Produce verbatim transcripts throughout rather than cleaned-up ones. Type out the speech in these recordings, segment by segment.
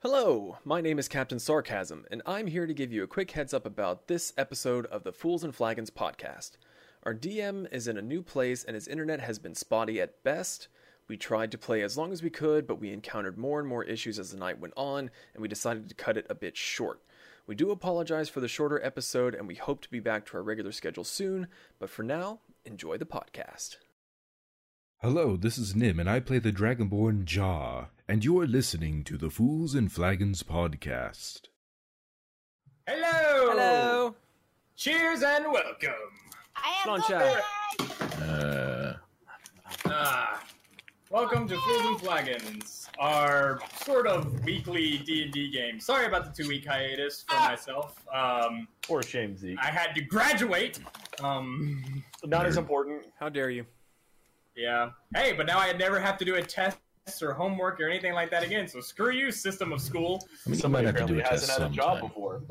Hello, my name is Captain Sarcasm, and I'm here to give you a quick heads up about this episode of the Fools and Flagons podcast. Our D M is in a new place and his internet has been spotty at best. We tried to play as long as we could, but we encountered more and more issues as the night went on, and we decided to cut it a bit short. We do apologize for the shorter episode, and we hope to be back to our regular schedule soon, but for now, enjoy the podcast. Hello, this is Nim, and I play the Dragonborn Jaw, and you're listening to the Fools and Flagons podcast. Hello! Hello! Cheers and welcome! I am Goldberg! Uh, ah, welcome to Fools and Flagons, our sort of weekly D and D game. Sorry about the two-week hiatus for ah. myself. Um, Poor shame, Zeke. I had to graduate. Um, Not as important. How dare you. Yeah. Hey, but now I never have to do a test or homework or anything like that again. So screw you, system of school. I mean, somebody apparently hasn't had a job before.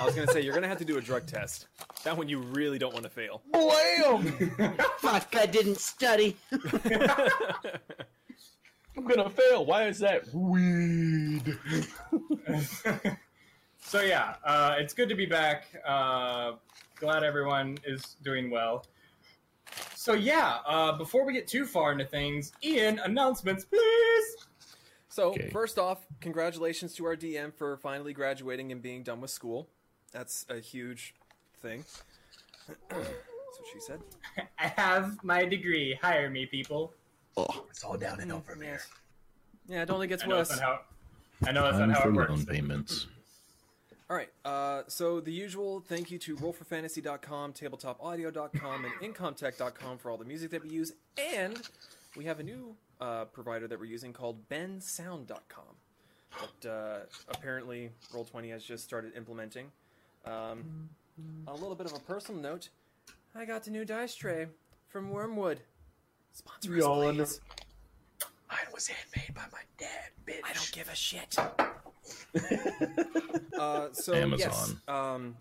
I was going to say, you're going to have to do a drug test. That one you really don't want to fail. Blam! Fuck, I didn't study. I'm going to fail. Why is that? Weed. So, yeah, uh, it's good to be back. Uh, glad everyone is doing well. So yeah, uh, before we get too far into things, Ian, announcements, please! So, okay. First off, congratulations to our D M for finally graduating and being done with school. That's a huge thing. That's what she said. I have my degree. Hire me, people. Oh, it's all down and over, man. Yeah, it only gets I worse. How, I know that's not how it works. Loan payments. All right, uh, so the usual thank you to roll for fantasy dot com, tabletop audio dot com, and Incom Tech dot com for all the music that we use, and we have a new uh, provider that we're using called Bensound dot com that uh, apparently Roll twenty has just started implementing. Um, a little bit of a personal note, I got the new dice tray from Wormwood. Sponsor us, please. Mine was handmade by my dad, bitch. I don't give a shit. uh, so Amazon. Yes, um,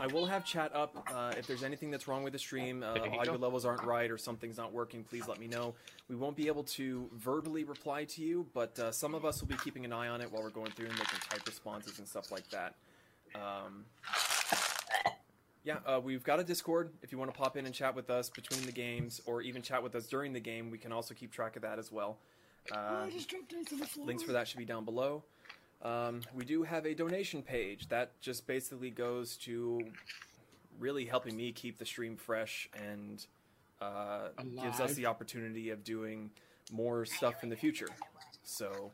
I will have chat up uh, if there's anything that's wrong with the stream, uh, audio levels aren't right or something's not working, please let me know. We won't be able to verbally reply to you, but uh, some of us will be keeping an eye on it while we're going through and making type responses and stuff like that. um, yeah uh, we've got a Discord if you want to pop in and chat with us between the games or even chat with us during the game. We can also keep track of that as well. Uh, links for that should be down below. Um, we do have a donation page that just basically goes to really helping me keep the stream fresh and uh, gives us the opportunity of doing more stuff in the future. So,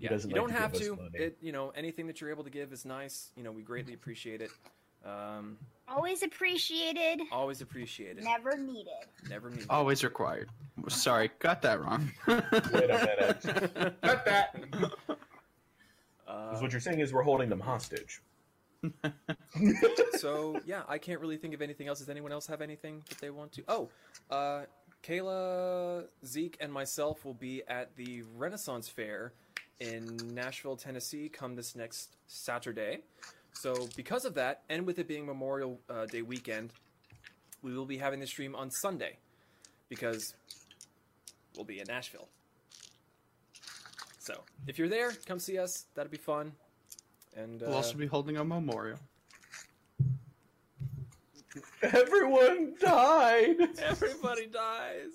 yeah, you don't have to. It, you know, anything that you're able to give is nice. You know, we greatly appreciate it. Um, always appreciated. Always appreciated. Never needed. Never needed. Always required. Sorry, got that wrong. Wait a minute. Cut that. Because what you're saying is we're holding them hostage. So, yeah, I can't really think of anything else. Does anyone else have anything that they want to? Oh, uh, Kayla, Zeke, and myself will be at the Renaissance Fair in Nashville, Tennessee, come this next Saturday. So because of that, and with it being Memorial uh, Day weekend, we will be having the stream on Sunday because we'll be in Nashville. So, if you're there, come see us. That'd be fun. And uh, we'll also be holding a memorial. Everyone died! Everybody dies!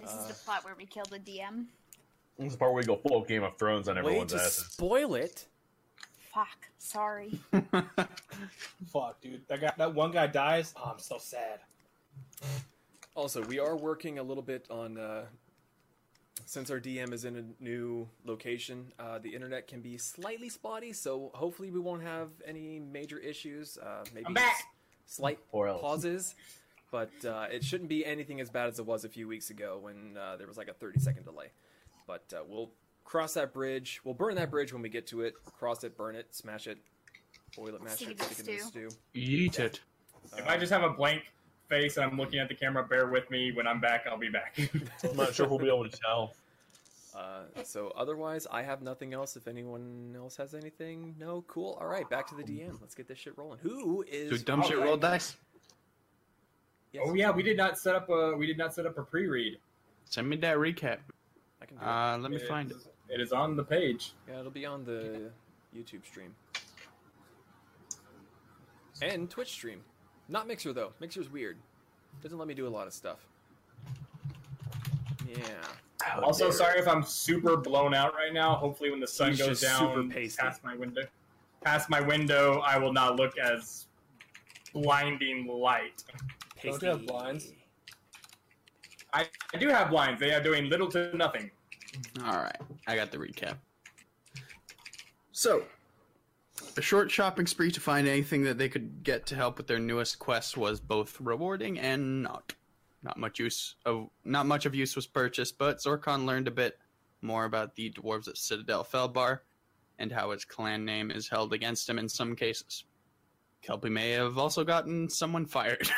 This uh, is the plot where we kill the D M. This is the part where we go full Game of Thrones on everyone's Way to asses. Spoil it! Fuck. Sorry. Fuck, dude. That, guy, that one guy dies? Oh, I'm so sad. Also, we are working a little bit on... Uh, Since our D M is in a new location, uh, the internet can be slightly spotty, so hopefully we won't have any major issues. Uh, maybe s- slight pauses, but uh, it shouldn't be anything as bad as it was a few weeks ago when uh, there was like a thirty second delay. But uh, we'll cross that bridge. We'll burn that bridge when we get to it. Cross it, burn it, smash it, boil it, mash it, stick it in the stew. Eat it. If I just have a blank face and I'm looking at the camera, bear with me. When I'm back, I'll be back. I'm not sure we'll be able to tell. Uh, so otherwise, I have nothing else. If anyone else has anything, no? Cool. All right, back to the D M. Let's get this shit rolling. Who is... Do dumb shit roll dice? Yes. Oh, yeah, we did not set up a we did not set up a pre-read. Send me that recap. I can do uh, it. Let me find it. It is on the page. Yeah, it'll be on the YouTube stream. And Twitch stream. Not Mixer, though. Mixer's weird. Doesn't let me do a lot of stuff. Yeah. How also, dare. Sorry if I'm super blown out right now. Hopefully when the sun He's goes down past my window, past my window, I will not look as blinding light. Pasty. Don't you have blinds? I, I do have blinds. They are doing little to nothing. All right. I got the recap. So, a short shopping spree to find anything that they could get to help with their newest quest was both rewarding and not. Not much use of not much of use was purchased, but Zorkon learned a bit more about the dwarves at Citadel Felbar and how its clan name is held against him in some cases. Kelpie may have also gotten someone fired.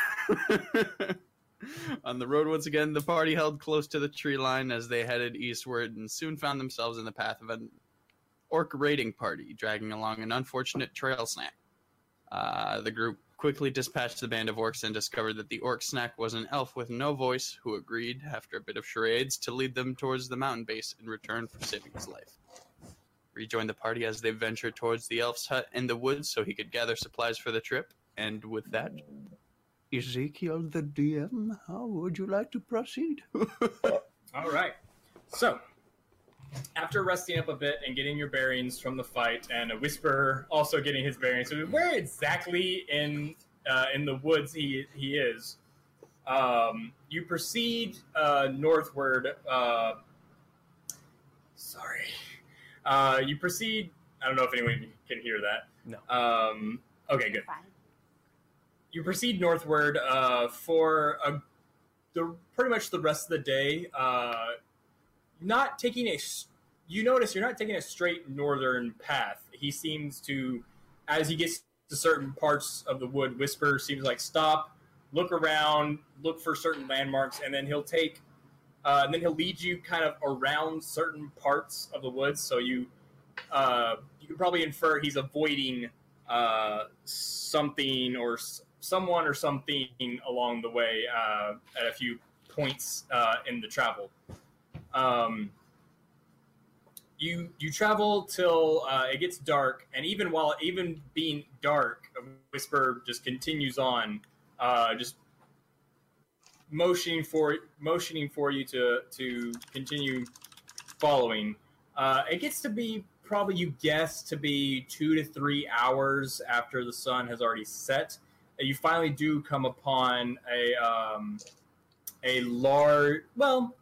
On the road once again, the party held close to the tree line as they headed eastward and soon found themselves in the path of an orc raiding party, dragging along an unfortunate trail snack. Uh, the group quickly dispatched the band of orcs and discovered that the orc snack was an elf with no voice who agreed, after a bit of charades, to lead them towards the mountain base in return for saving his life. Rejoined the party as they ventured towards the elf's hut in the woods so he could gather supplies for the trip, and with that... Ezekiel, the D M, how would you like to proceed? All right. So, after resting up a bit and getting your bearings from the fight, and a Whisperer also getting his bearings, where exactly in uh, in the woods he he is, um, you proceed uh, northward. Uh, sorry, uh, you proceed. I don't know if anyone can hear that. No. Um, okay, good. Fine. You proceed northward uh, for a, the pretty much the rest of the day. Uh, not taking a, you notice you're not taking a straight northern path. He seems to, as he gets to certain parts of the wood, Whisper seems like stop, look around, look for certain landmarks, and then he'll take, uh, and then he'll lead you kind of around certain parts of the woods. So you, uh, you can probably infer he's avoiding uh, something or. someone or something along the way uh, at a few points uh, in the travel. Um, you you travel till uh, it gets dark, and even while even being dark, Whisper just continues on, uh, just motioning for motioning for you to to continue following. Uh, it gets to be probably you guess to be two to three hours after the sun has already set. You finally do come upon a um, a large, well,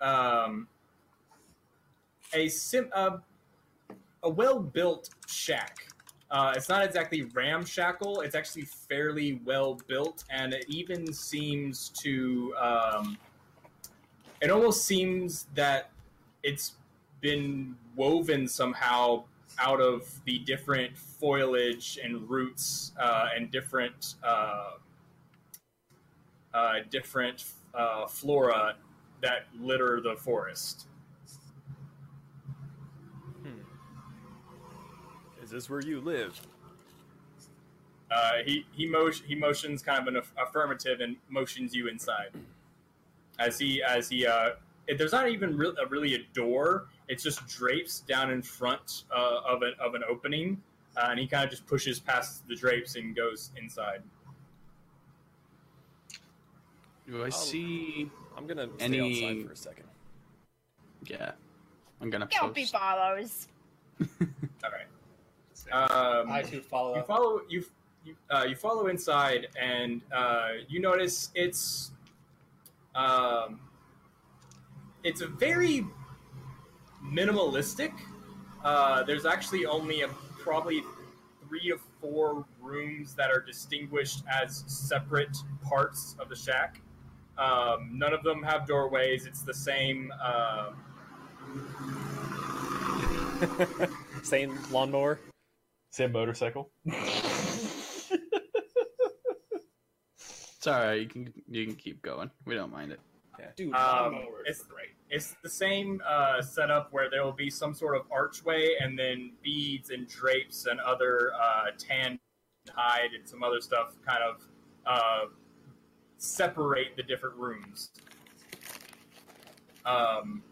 um, a sim, uh, a well-built shack. Uh, it's not exactly ramshackle. It's actually fairly well-built, and it even seems to, um, it almost seems that it's been woven somehow out of the different foliage and roots uh, and different uh, uh, different uh, flora that litter the forest. Hmm. Is this where you live? Uh, he he, mo- he motions kind of an aff- affirmative and motions you inside. As he as he uh, there's not even re- really a door. It's just drapes down in front uh, of, a, of an opening, uh, and he kind of just pushes past the drapes and goes inside. Do I I'll, see... I'm going to stay outside for a second. Yeah. I'm going to Kelpie follows. All right. Um, I too follow. You follow, you, you, uh, you follow inside, and uh, you notice it's... Um, it's a very... minimalistic. Uh, there's actually only a, probably three or four rooms that are distinguished as separate parts of the shack. Um, none of them have doorways. It's the same... Uh... same lawnmower? Same motorcycle? It's alright. You can, you can keep going. We don't mind it. Yeah. Dude, um, it's great. It's the same uh, setup where there will be some sort of archway, and then beads and drapes and other uh, tan hide and some other stuff kind of uh, separate the different rooms. Um,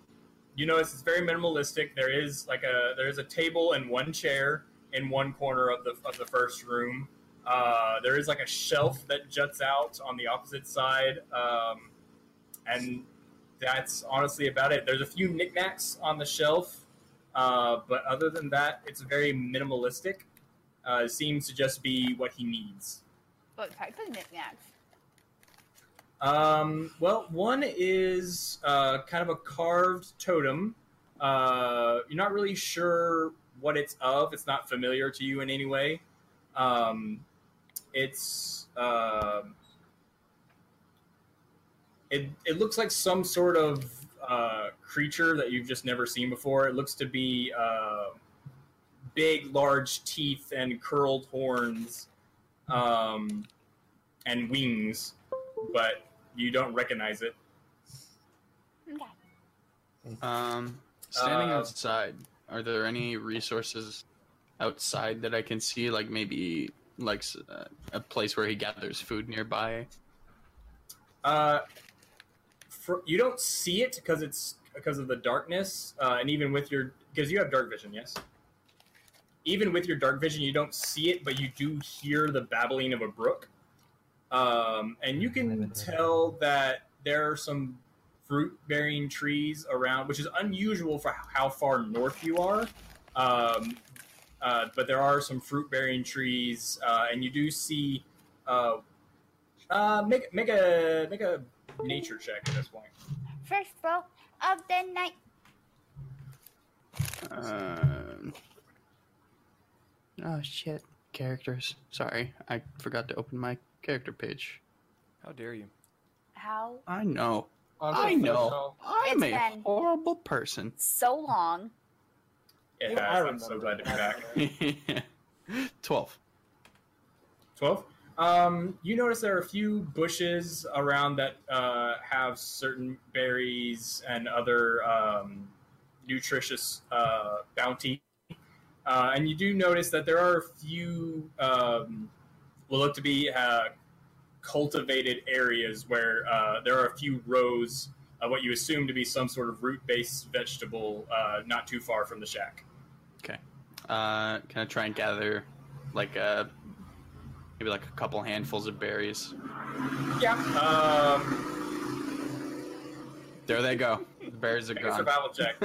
you notice it's very minimalistic. There is like a there is a table and one chair in one corner of the of the first room. Uh, there is like a shelf that juts out on the opposite side, um, and that's honestly about it. There's a few knickknacks on the shelf, uh, but other than that, it's very minimalistic. Uh, it seems to just be what he needs. What type of knickknacks? Um, well, one is uh, kind of a carved totem. Uh, you're not really sure what it's of. It's not familiar to you in any way. Um, it's, uh, it, it looks like some sort of, uh, creature that you've just never seen before. It looks to be, uh, big, large teeth and curled horns, um, and wings, but you don't recognize it. Okay. Um, standing uh, outside, are there any resources outside that I can see, like maybe like uh, a place where he gathers food nearby? Uh, for, you don't see it because it's because of the darkness, uh, and even with your because you have dark vision, yes. Even with your dark vision, you don't see it, but you do hear the babbling of a brook, um, and you can tell that there are some fruit-bearing trees around, which is unusual for how far north you are. Um, Uh, but there are some fruit-bearing trees, uh, and you do see. Uh, uh, make make a make a nature check at this point. First roll of the night. Um. Oh shit! Characters. Sorry, I forgot to open my character page. How dare you? How? I know. I know. I'm it's a horrible person. So long. It yeah, has. I'm so glad to be back. yeah. Twelve. Twelve? Um, you notice there are a few bushes around that uh, have certain berries and other um, nutritious uh, bounty. Uh, and you do notice that there are a few um, will look to be uh, cultivated areas where uh, there are a few rows of what you assume to be some sort of root-based vegetable uh, not too far from the shack. Okay. Uh, can I try and gather, like, a, maybe, like, a couple handfuls of berries? Yeah. Um, there they go. The berries are gone. It's a survival check.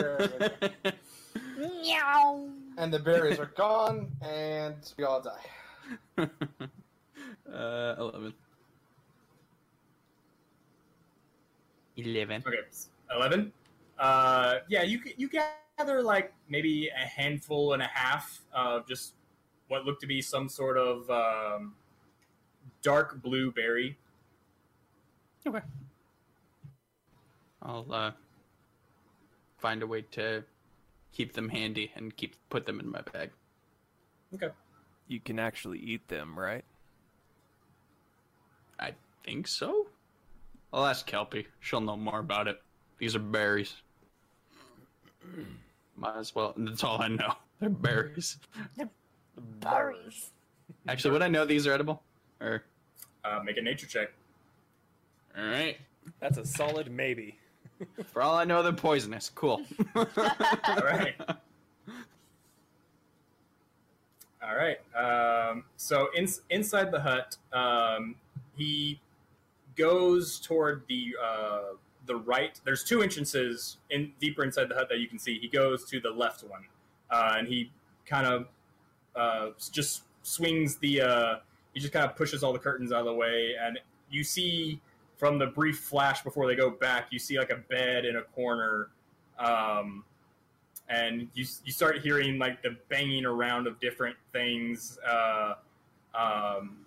Meow. And the berries are gone, and we all die. uh, eleven. Eleven. Okay, eleven. Uh, yeah, you you gather like maybe a handful and a half of just what looked to be some sort of um, dark blue berry. Okay. I'll uh, find a way to keep them handy and keep put them in my bag. Okay. You can actually eat them, right? I think so. I'll ask Kelpie. She'll know more about it. These are berries. Might as well. That's all I know. They're berries. They're berries. Actually, would I know these are edible? Or uh, make a nature check. All right. That's a solid maybe. For all I know, they're poisonous. Cool. all right. All right. Um, so in, inside the hut, um, he goes toward the uh, the right. There's two entrances in deeper inside the hut that you can see. He goes to the left one, uh, and he kind of uh, just swings the. Uh, he just kind of pushes all the curtains out of the way, and you see from the brief flash before they go back, you see like a bed in a corner, um, and you you start hearing like the banging around of different things. Uh, um,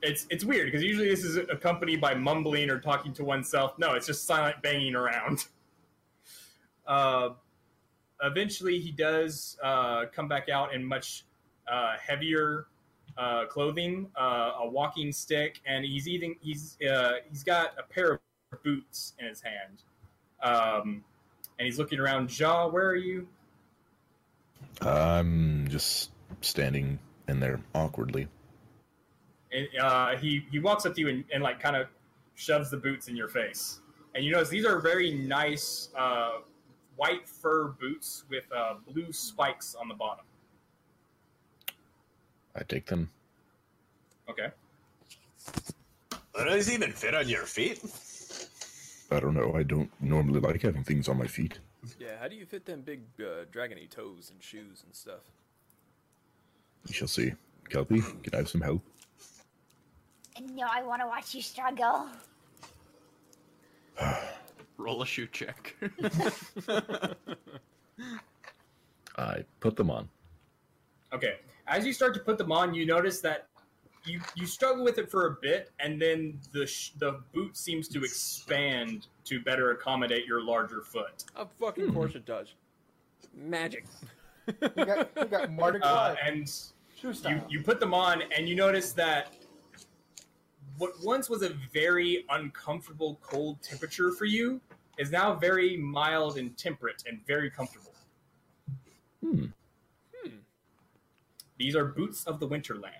It's it's weird, because usually this is accompanied by mumbling or talking to oneself. No, it's just silent banging around. Uh, eventually, he does uh, come back out in much uh, heavier uh, clothing, uh, a walking stick, and he's eating. He's uh, he's got a pair of boots in his hand, um, and he's looking around. Jaw, where are you? I'm just standing in there awkwardly. And, uh, he, he walks up to you and, and like, kind of shoves the boots in your face. And you notice these are very nice uh, white fur boots with uh, blue spikes on the bottom. I take them. Okay. Do these even fit on your feet? I don't know. I don't normally like having things on my feet. Yeah, how do you fit them big uh, dragony toes and shoes and stuff? You shall see. Kelpie, can I have some help? No, I want to watch you struggle. Roll a shoe check. I put them on. Okay. As you start to put them on, you notice that you, you struggle with it for a bit, and then the sh the boot seems to expand to better accommodate your larger foot. Of fucking course it does. Magic. You got, you got Mardi Gras. Uh, and you, you put them on, and you notice that what once was a very uncomfortable cold temperature for you is now very mild and temperate and very comfortable. Hmm. Hmm. These are Boots of the Winterland.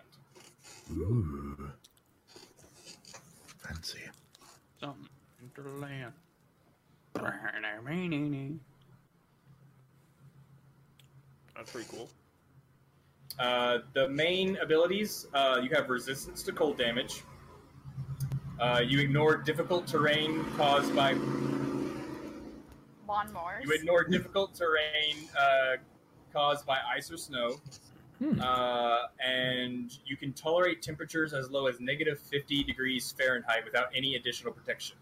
Ooh. Fancy. Something Winterland. That's pretty cool. Uh, the main abilities, uh, you have resistance to cold damage. Uh, you ignore difficult terrain caused by... Lawnmowers. You ignore difficult terrain uh, caused by ice or snow. Hmm. Uh, and you can tolerate temperatures as low as negative fifty degrees Fahrenheit without any additional protection.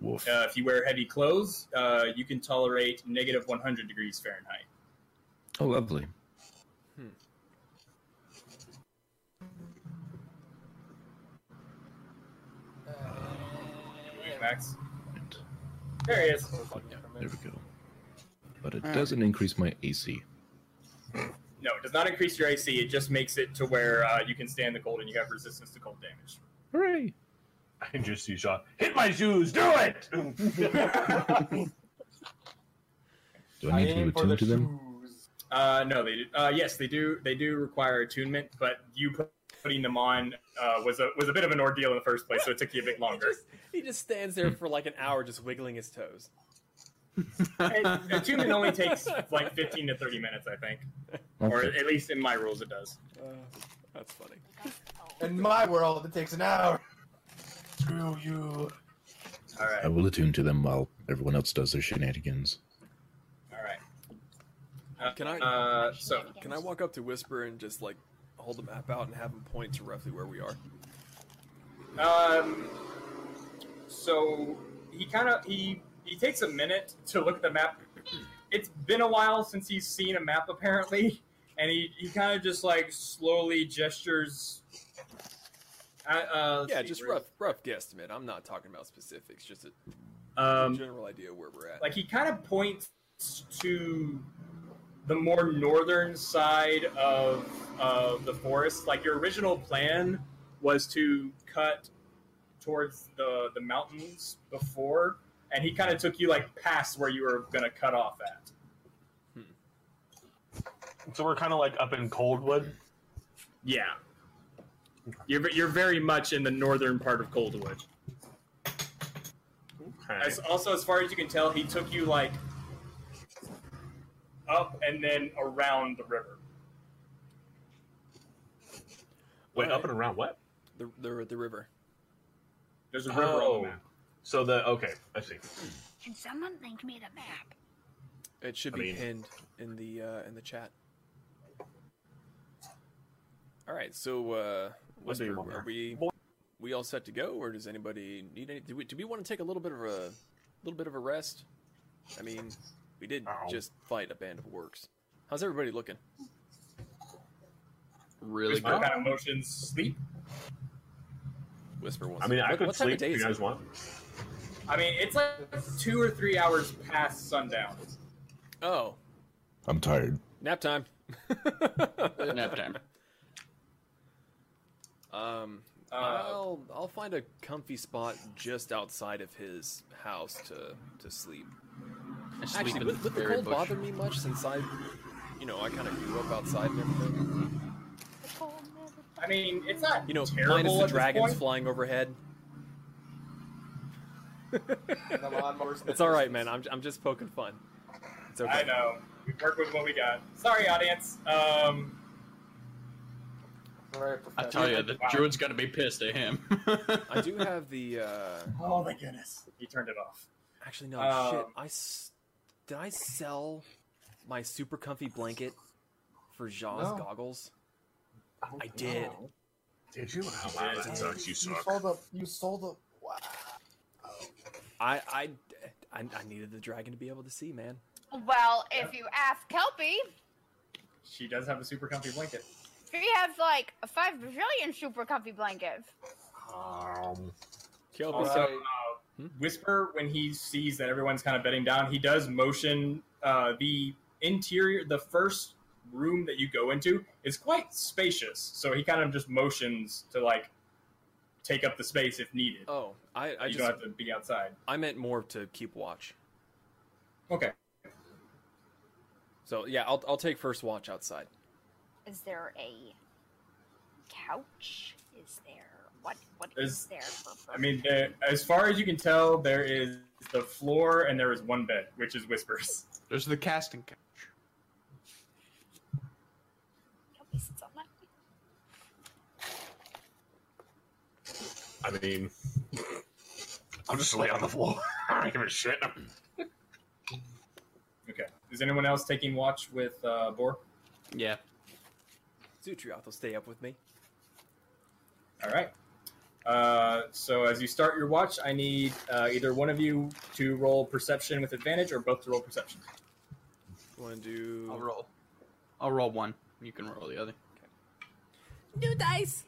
Woof. Uh, if you wear heavy clothes, uh, you can tolerate negative one hundred degrees Fahrenheit. Oh, lovely. Hmm. Max. There he is. Yeah, there we go. But it doesn't increase my A C. No, it does not increase your A C. It just makes it to where uh, you can stand the cold and you have resistance to cold damage. Hooray! I can just see Sean. Hit my shoes! Do it! Do I need to attune to them? Uh, no, they do. Uh, yes, they do. They do require attunement, but you put putting them on uh, was a was a bit of an ordeal in the first place, so it took you a bit longer. He just, he just stands there for like an hour, just wiggling his toes. Attunement only takes like fifteen to thirty minutes, I think, okay. Or at least in my rules it does. Uh, that's funny. In my world, it takes an hour. Screw you. All right. I will attune to them while everyone else does their shenanigans. All right. Uh, can I? Uh, so can I walk up to Whisper and just like hold the map out and have them point to roughly where we are? Um. So he kind of he he takes a minute to look at the map. It's been a while since he's seen a map apparently, and he he kind of just like slowly gestures. At, uh, yeah, see, just rough rough guesstimate. I'm not talking about specifics. Just a um, general idea of where we're at. Like he kind of points to the more northern side of, of the forest. Like, your original plan was to cut towards the, the mountains before, and he kind of took you, like, past where you were going to cut off at. Hmm. So we're kind of, like, up in Coldwood? Yeah. You're, you're very much in the northern part of Coldwood. Okay. As, also, as far as you can tell, he took you, like, up and then around the river. Wait, right. Up and around what? The the the river. There's a river oh. on the map. So the okay, I see. Can someone link me the map? It should I be mean... pinned in the uh, in the chat. All right, so uh, what's are more? we we all set to go, or does anybody need any? Do we, do we want to take a little bit of a little bit of a rest? I mean. We did Ow. just fight a band of orcs. How's everybody looking? Really Whisper good. What kind of motions? Sleep? Whisper wants I mean, I what, could what sleep if you guys want. I mean, it's like two or three hours past sundown. Oh. I'm tired. Nap time. Nap time. Um, uh, I'll, I'll find a comfy spot just outside of his house to, to sleep. Actually, would the, the cold bush. bother me much since I, you know, I kind of grew up outside and everything? I mean, it's not You know, terrible minus the dragons point. flying overhead. Come on, more it's all right, man. I'm I'm just poking fun. It's okay. I know. We work with what we got. Sorry, audience. Um, right, I tell you, the wow. druid's gonna be pissed at him. I do have the. Uh... Oh my goodness! You turned it off. Actually, no um, shit. I s did I sell my super comfy blanket for Jaw's no. goggles? Oh, I did. Wow. Did you? Wow, wow, that did. Sucks. You, you suck. Sold a, you sold a. Wow. I, I, I needed the dragon to be able to see, man. Well, if you ask Kelpie... She does have a super comfy blanket. She has, like, a five bajillion super comfy blankets. Um, Kelpie, also, uh, hmm? Whisper, when he sees that everyone's kind of bedding down, he does motion uh, the interior, the first room that you go into is quite spacious. So he kind of just motions to, like, take up the space if needed. Oh, I, I you just don't have to be outside. I meant more to keep watch. Okay. So yeah, I'll I'll take first watch outside. Is there a couch? Is there what? What There's, is there? For I mean, there, as far as you can tell, there is the floor and there is one bed, which is Whisper's. There's the casting couch. Nobody sits on that. I mean, I'll just lay on the floor. I don't give a shit. Okay. Is anyone else taking watch with uh, Boar? Yeah. Zutrioth will stay up with me. All right. Uh, so as you start your watch, I need uh, either one of you to roll perception with advantage or both to roll perception. You want to do... I'll roll. I'll roll one. You can roll the other. Okay. New dice!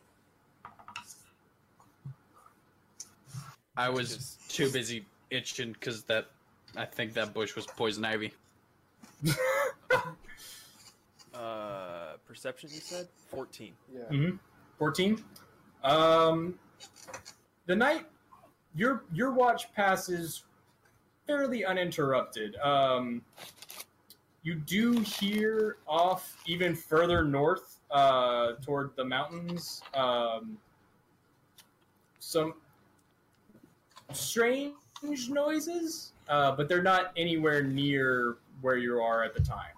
I was too busy itching because that, I think that bush was poison ivy. uh, perception, you said? fourteen. Yeah. Mm-hmm. fourteen? Um, the night, your your watch passes fairly uninterrupted. Um, you do hear off even further north uh, toward the mountains um, some... strange noises, uh, but they're not anywhere near where you are at the time.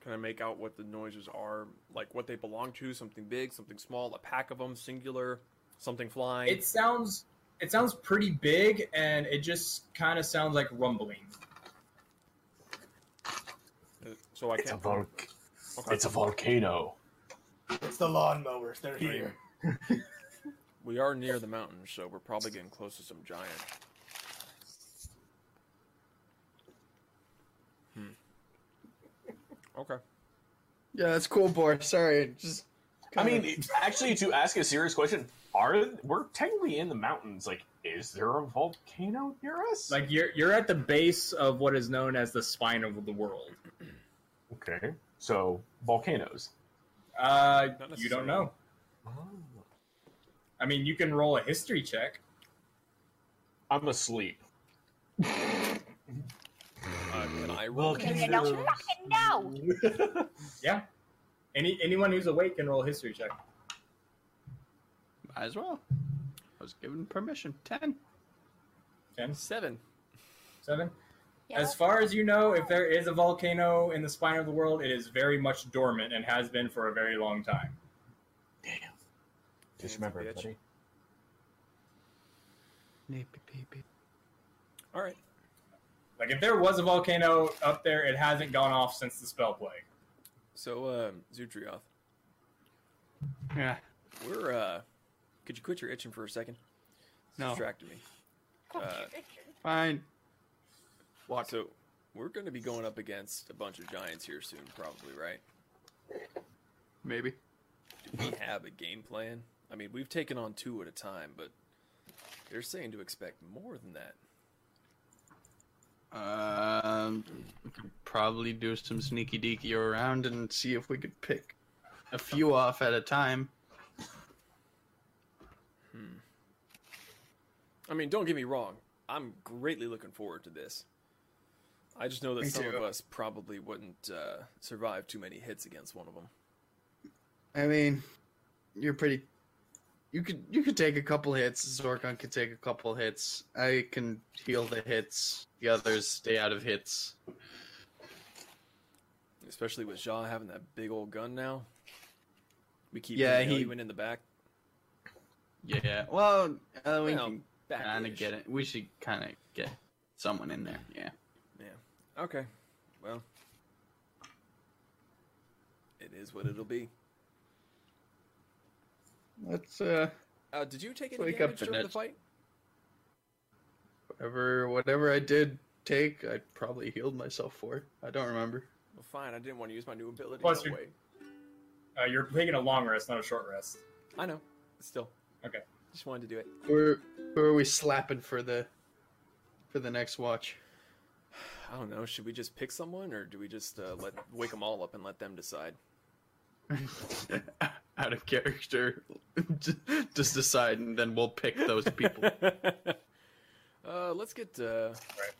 Can I make out what the noises are, like what they belong to? Something big, something small, a pack of them, singular, something flying? It sounds, it sounds pretty big, and it just kind of sounds like rumbling. Uh, so I it's can't. A vol- okay. It's a volcano. It's the lawnmowers. They're here. We are near the mountains, so we're probably getting close to some giant. Hmm. Okay. Yeah, that's cool, Boar. Sorry, just. Kinda... I mean, actually, to ask a serious question, are we're technically in the mountains? Like, is there a volcano near us? Like, you're you're at the base of what is known as the Spine of the World. Okay, so volcanoes. Uh, you don't know. Oh. I mean, you can roll a history check. I'm asleep. uh, can I roll? Can you don't fucking know. Yeah. Any anyone who's awake can roll a history check. Might as well. I was given permission. Ten. Ten. Seven. Seven. Yeah. As far as you know, if there is a volcano in the Spine of the World, it is very much dormant and has been for a very long time. Damn. Just remember, everybody. All right. Like, if there was a volcano up there, it hasn't gone off since the Spellplague. So, um, Zutrioth. Yeah. We're, uh... Could you quit your itching for a second? It's no. distracted me. Uh, Fine. Walk. So, we're going to be going up against a bunch of giants here soon, probably, right? Maybe. Do we have a game plan? I mean, we've taken on two at a time, but they're saying to expect more than that. Um, we could probably do some sneaky deaky around and see if we could pick a few off at a time. Hmm. I mean, don't get me wrong. I'm greatly looking forward to this. I just know that me some too. of us probably wouldn't uh, survive too many hits against one of them. I mean, you're pretty... You could you could take a couple hits. Zorkon could take a couple hits. I can heal the hits. The others stay out of hits. Especially with Jaw having that big old gun now. We keep yeah he went in the back. Yeah, well, uh, we well, can kind of get it. We should kind of get someone in there. Yeah. Yeah. Okay. Well, it is what it'll be. Let's, uh... Uh, did you take any damage during the fight? Whatever, whatever I did take, I probably healed myself for it. I don't remember. Well, fine. I didn't want to use my new ability. Plus, you're, uh, you're taking a long rest, not a short rest. I know. Still. Okay. Just wanted to do it. Who who are we slapping for the for the next watch? I don't know. Should we just pick someone, or do we just uh, let wake them all up and let them decide? Out of character, just decide, and then we'll pick those people. uh, let's get. Uh, right.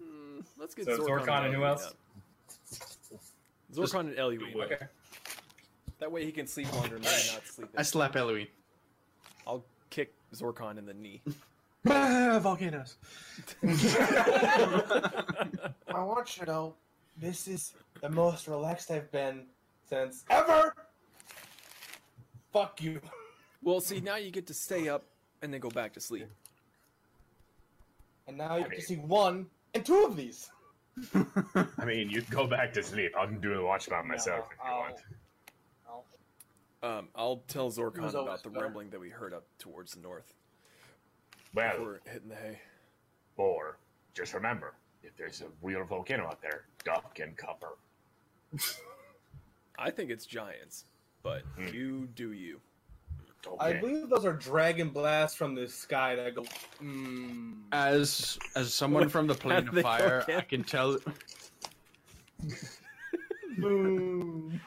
mm, let's get so Zorkon, Zorkon and who else? Zorkon just and Eluine. Okay. That way he can sleep longer and maybe not sleep. I slap Eluine. I'll kick Zorkon in the knee. Volcanoes. I want you to know, this is the most relaxed I've been since ever. Fuck you. Well, see, now you get to stay up and then go back to sleep. And now you I get mean, to see one and two of these. I mean, you go back to sleep. I can do the watch by myself no, if you I'll... want. Um, I'll tell Zorkon about the better. rumbling that we heard up towards the north. Well, before hitting the hay. Or, just remember, if there's a real volcano out there, duck and cover. I think it's giants, but mm. you do you. Okay. I believe those are dragon blasts from the sky that go... Mm. As as someone what? from the plane of fire, I can tell... Boom...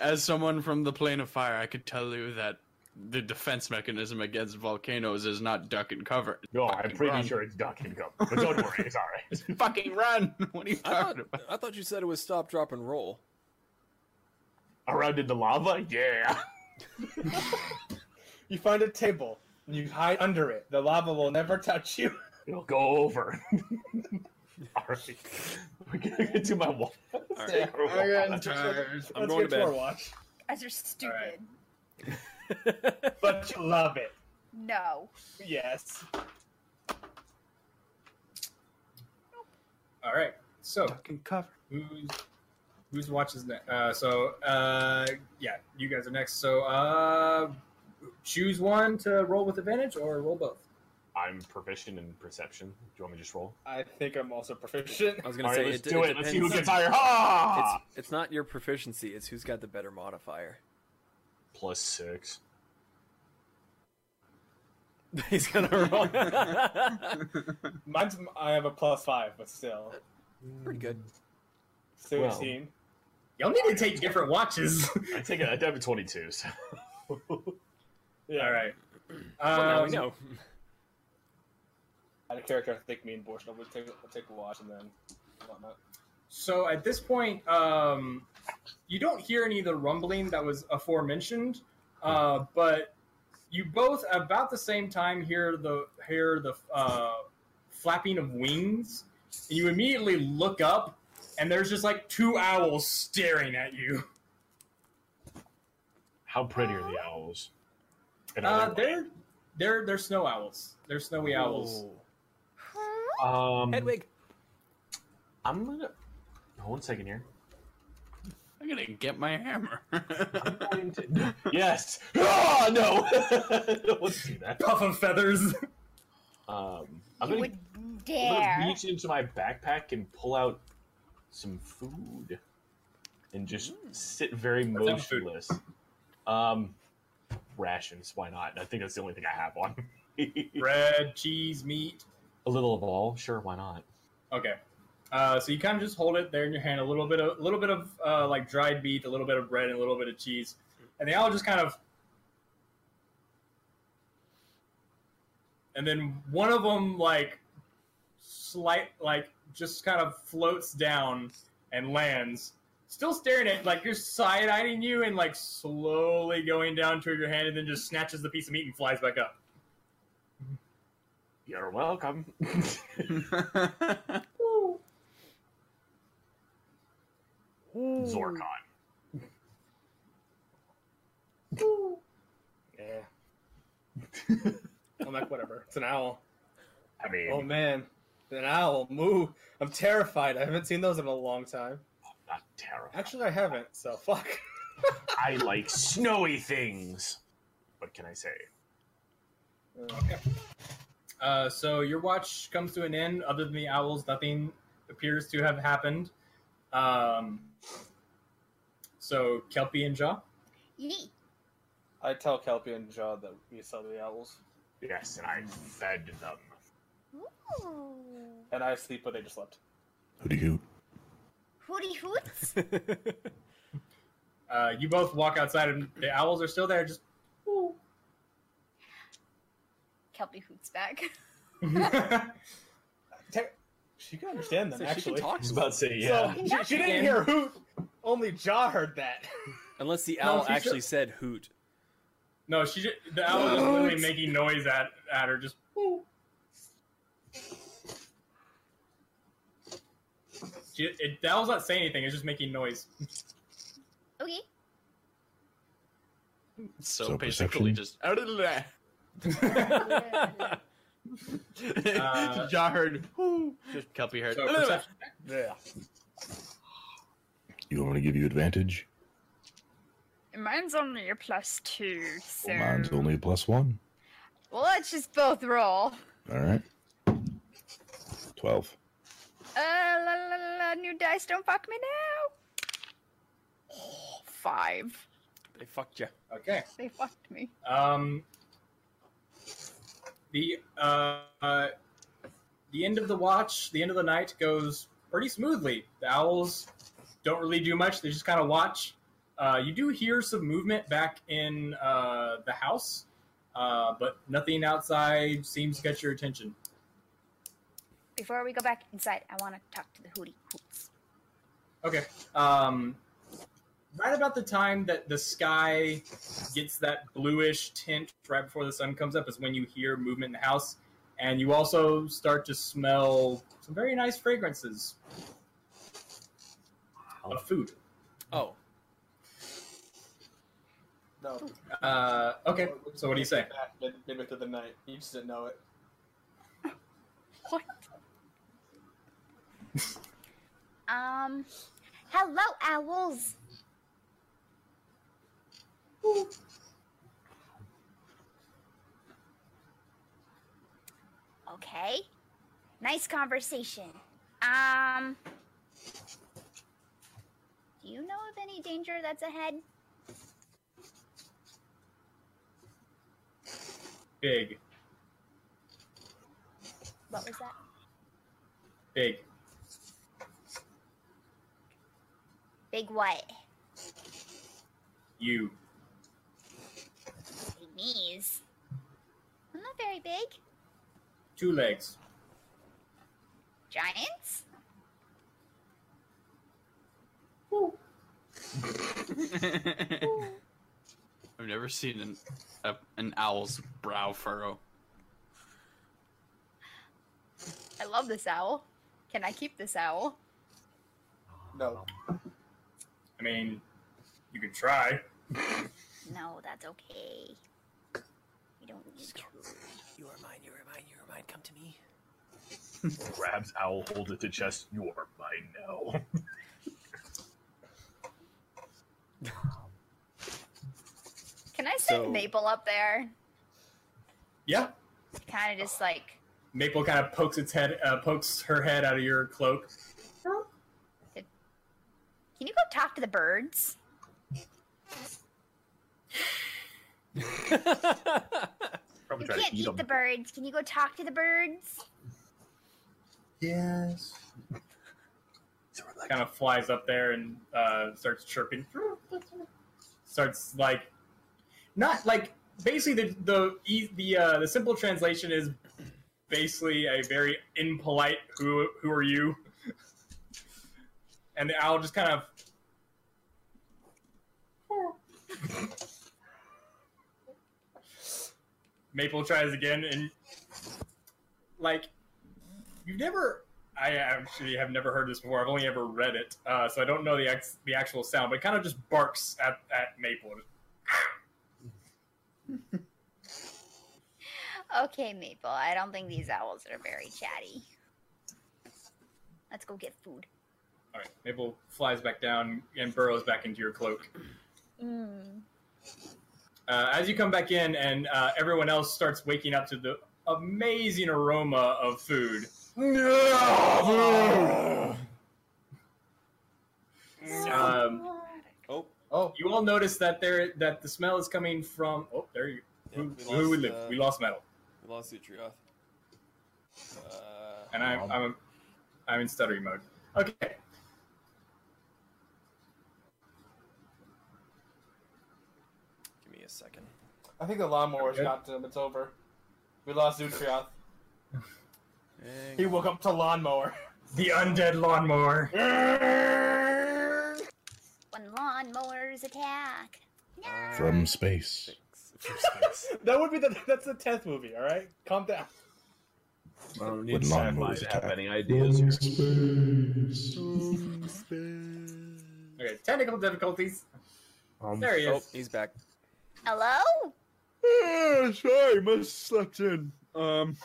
As someone from the plane of fire, I could tell you that the defense mechanism against volcanoes is not duck and cover. It's no, I'm pretty run. sure it's duck and cover. But don't worry, it's all right. It's fucking run! What are you I talking thought, about? I thought you said it was stop, drop, and roll. Around in the lava? Yeah. You find a table. And you hide under it. The lava will never touch you. It'll go over. All right, we're gonna get to my watch. All right. I'm tired. I'm Let's going get to bed. Watch. Guys are stupid. Right. But you love it. No. Yes. All right. So fucking cover. Who's who's watches next? Uh, so uh, yeah, you guys are next. So uh, choose one to roll with advantage, or roll both. I'm proficient in perception. Do you want me to just roll? I think I'm also proficient. I was going to say, right, let's it, do it. it let's see who gets higher. Ah! It's, it's not your proficiency. It's who's got the better modifier. Plus six. He's going to roll. Mine's, I have a plus five, but still. Pretty good. sixteen. Well, y'all need to take different watches. I take it. I have a twenty-two, so. Yeah. All right. Well, um, now we know. Out of character, I think me and Borshna would take, we'll take a watch and then whatnot. So at this point, um, you don't hear any of the rumbling that was aforementioned, uh, but you both, about the same time, hear the hear the uh, flapping of wings, and you immediately look up, and there's just like two owls staring at you. How pretty are the owls? Uh, they're they're they're snow owls. They're snowy Whoa. owls. Um, Hedwig, I'm gonna hold on a second here. I'm gonna get my hammer. I'm going to... Yes. Oh no! Don't do that. Puff of feathers. Um, I'm gonna, I'm gonna reach into my backpack and pull out some food, and just mm. sit very motionless. Um, rations. Why not? I think that's the only thing I have on. Bread, cheese, meat. A little of all, sure. Why not? Okay, uh, so you kind of just hold it there in your hand. A little bit of, a little bit of uh, like dried meat, a little bit of bread, and a little bit of cheese, and they all just kind of. And then one of them, like, slight, like just kind of floats down and lands, still staring at, like, you're side-eyeing you and, like, slowly going down toward your hand and then just snatches the piece of meat and flies back up. You're welcome. Ooh. Zorkon. Ooh. Yeah. I'm like, whatever. It's an owl. I mean... Oh, man. An owl. Moo. I'm terrified. I haven't seen those in a long time. I'm not terrified. Actually, I haven't, so fuck. I like snowy things. What can I say? Okay. Uh, so your watch comes to an end. Other than the owls, nothing appears to have happened. Um, so, Kelpie and Jaw? Yeet. I tell Kelpie and Jaw that we saw the owls. Yes, and I fed them. Ooh. And I sleep, but they just slept. Hooty hoot. Hooty hoots? uh, you both walk outside, and the owls are still there. Just, ooh. Kelpie hoots back. She can understand them, so actually. She talks about saying, yeah. So, yeah. She, she didn't hear hoot. Only Jaw heard that. Unless the owl no, actually should. said hoot. No, she just, the owl was literally making noise at, at her, just woo. She, it, the owl's not saying anything, it's just making noise. Okay. So, so basically just... uh, Jaw heard, woo. Just Kelpie heard. So yeah. You want me to give you advantage? Mine's only a plus two, so... Well, mine's only a plus one. Well, let's just both roll. Alright. twelve. Uh, la, la, la, new dice, don't fuck me now! Oh, five. They fucked you. Okay. They fucked me. Um... The, uh, uh... The end of the watch, the end of the night goes pretty smoothly. The owls don't really do much, they just kind of watch. Uh, you do hear some movement back in uh, the house, uh, but nothing outside seems to get your attention. Before we go back inside, I want to talk to the hootie hoots. Okay. Um, right about the time that the sky gets that bluish tint right before the sun comes up is when you hear movement in the house, and you also start to smell some very nice fragrances of food. Oh. No. Uh, okay, so what do you say? Midway through the night. You just didn't know it. What? um, hello, owls. Ooh. Okay. Nice conversation. Um, do you know of any danger that's ahead? Big. What was that? Big. Big what? You. Big knees. I'm not very big. Two legs. Giants? Woo. Woo. I've never seen an a, an owl's brow furrow. I love this owl. Can I keep this owl? No. I mean, you could try. No, that's okay. You don't need to. You are mine, you are mine, you are mine. Come to me. Grabs owl, holds it to chest. You are mine now. Can I send so, Maple up there? Yeah. Kind of just like... Maple kind of pokes its head, uh, pokes her head out of your cloak. Can you go talk to the birds? You can't eat them. The birds. Can you go talk to the birds? Yes. Kind of flies up there and uh, starts chirping. Starts like... Not like basically the the the uh, the simple translation is basically a very impolite who who are you, and the owl just kind of Maple tries again, and like you've never. I actually have never heard this before. I've only ever read it, uh, so I don't know the ex- the actual sound. But it kind of just barks at, at Maple. Okay, Maple. I don't think these owls are very chatty. Let's go get food. All right. Maple flies back down and burrows back into your cloak. Mm. Uh, as you come back in, and uh, everyone else starts waking up to the amazing aroma of food. No! um, oh, oh! You all notice that there that the smell is coming from. Oh, there you go. Yep, who, we, who lost, we, uh, we lost metal. We lost Utrioth. Uh, and I'm um. I'm I'm in stuttering mode. Okay. Give me a second. I think the lawnmower's got to him. It's over. We lost Utrioth. He woke up to lawnmower. The undead lawnmower. When lawnmowers attack. No. From space. From space. That would be the that's the tenth movie, alright? Calm down. I don't need sci-fi to have any ideas here. Space. From space. Okay, technical difficulties. Um, there he is. Oh, he's back. Hello? Oh, sorry, must have slept in. Um...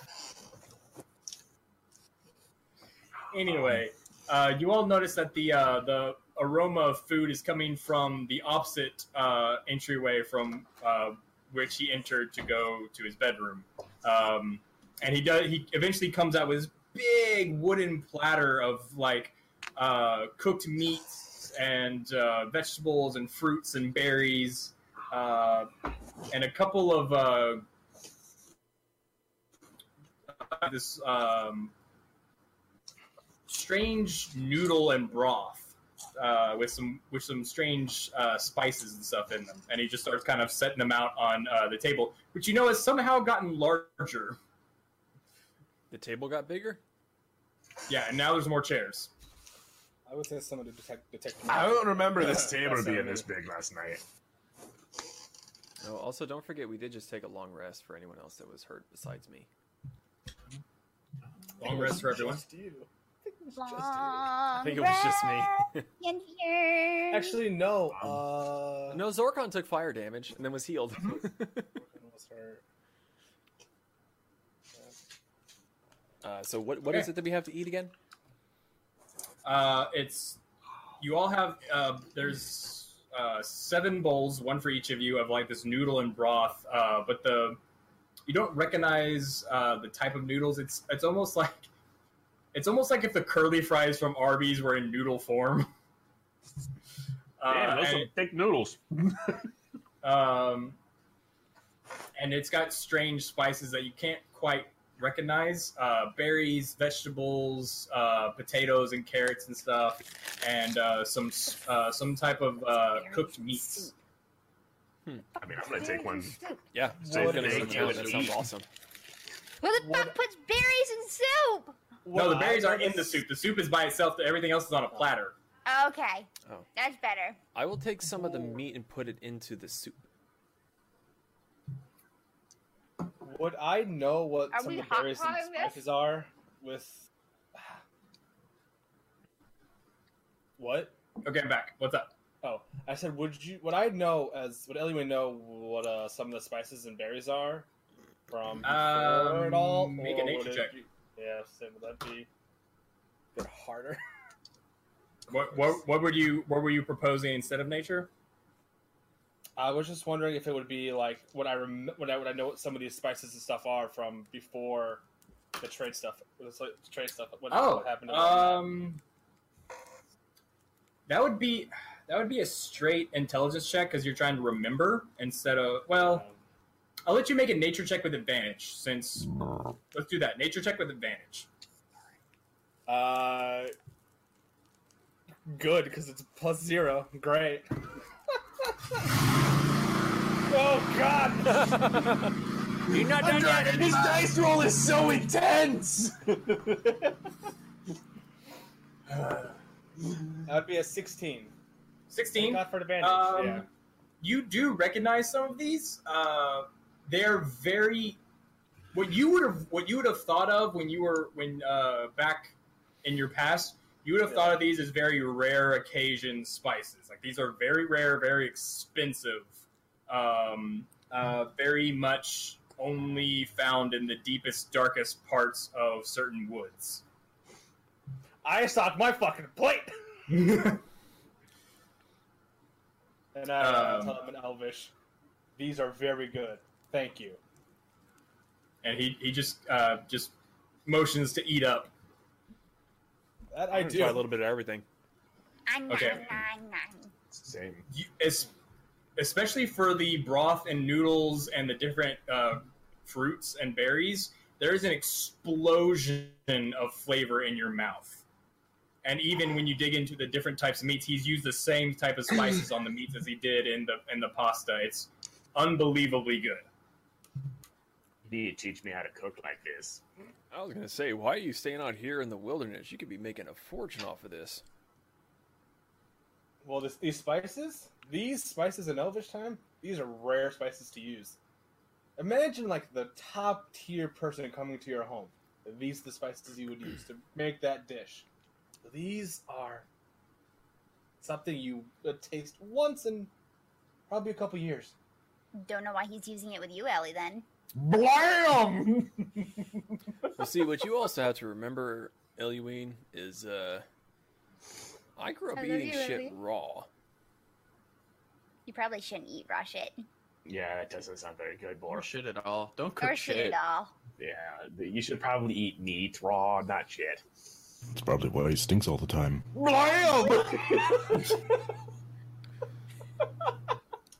Anyway, uh, you all notice that the uh, the aroma of food is coming from the opposite uh, entryway from uh, which he entered to go to his bedroom, um, and he does. He eventually comes out with this big wooden platter of like uh, cooked meats and uh, vegetables and fruits and berries, uh, and a couple of uh, this. Um, strange noodle and broth uh, with some with some strange uh, spices and stuff in them. And he just starts kind of setting them out on uh, the table, which you know has somehow gotten larger. The table got bigger? Yeah, and now there's more chairs. I would say someone to detect... detect I don't remember uh, this table being somebody. This big last night. No, also, don't forget we did just take a long rest for anyone else that was hurt besides me. Long rest for everyone. Just you. I think it was just me. Actually, no. Uh... No, Zorkon took fire damage and then was healed. uh, so what what okay. is it that we have to eat again? Uh, it's you all have. Uh, there's uh, seven bowls, one for each of you, of like this noodle and broth. Uh, but the you don't recognize uh, the type of noodles. It's it's almost like. It's almost like if the curly fries from Arby's were in noodle form. Damn, uh, those and, are thick noodles. um, and it's got strange spices that you can't quite recognize. Uh, berries, vegetables, uh, potatoes and carrots and stuff. And uh, some uh, some type of uh, cooked meats. Hmm. I mean, I'm going to take one. Yeah. So gonna that eat. Sounds awesome. Who the fuck puts berries in soup? Well, no, the berries aren't in the soup. The soup is by itself. Everything else is on a platter. Okay. Oh. That's better. I will take some of the meat and put it into the soup. Would I know what are some of the berries and spices this? Are with... What? Okay, I'm back. What's up? Oh, I said, would you... Would I know as... Would anyone know what uh, some of the spices and berries are from before at all? Make a nature check. You, Yeah, so would that be a bit harder? what what what were you what were you proposing instead of nature? I was just wondering if it would be like what I rem- what I would I know what some of these spices and stuff are from before the trade stuff. It's like the trade stuff. What, oh, what happened to um, that would be that would be a straight intelligence check because you're trying to remember instead of well. Um, I'll let you make a nature check with advantage, since... Let's do that. Nature check with advantage. Uh, Good, because it's plus zero. Great. Oh, God! You're not done yet! This dice roll is so intense! That would be a sixteen. sixteen? Not for advantage, um, yeah. you do recognize some of these. Uh, they're very what you would have what you would have thought of when you were when uh, back in your past. You would have yeah. thought of these as very rare occasion spices. Like these are very rare, very expensive, um, uh, very much only found in the deepest, darkest parts of certain woods. I stocked my fucking plate. And I uh, um, tell him in Elvish, "These are very good. Thank you." And he he just uh, just motions to eat up. That I, I do. Try a little bit of everything. Okay. Same. You, es- especially for the broth and noodles and the different uh, fruits and berries, there is an explosion of flavor in your mouth. And even when you dig into the different types of meats, he's used the same type of spices on the meats as he did in the in the pasta. It's unbelievably good. You need to teach me how to cook like this. I was going to say, why are you staying out here in the wilderness? You could be making a fortune off of this. Well, this, these spices, these spices in Elvish time, these are rare spices to use. Imagine, like, the top-tier person coming to your home. These are the spices you would use to make that dish. These are something you would taste once in probably a couple years. Don't know why he's using it with you, Ellie, then. Blam! Well, see, what you also have to remember, Eluine, is uh, I grew up I eating you, shit Ellie. raw. You probably shouldn't eat raw shit. Yeah, that doesn't sound very good, boy. Or shit at all. Don't cook or shit. Or shit at all. Yeah, you should probably eat meat raw, not shit. It's probably why he stinks all the time. Blam!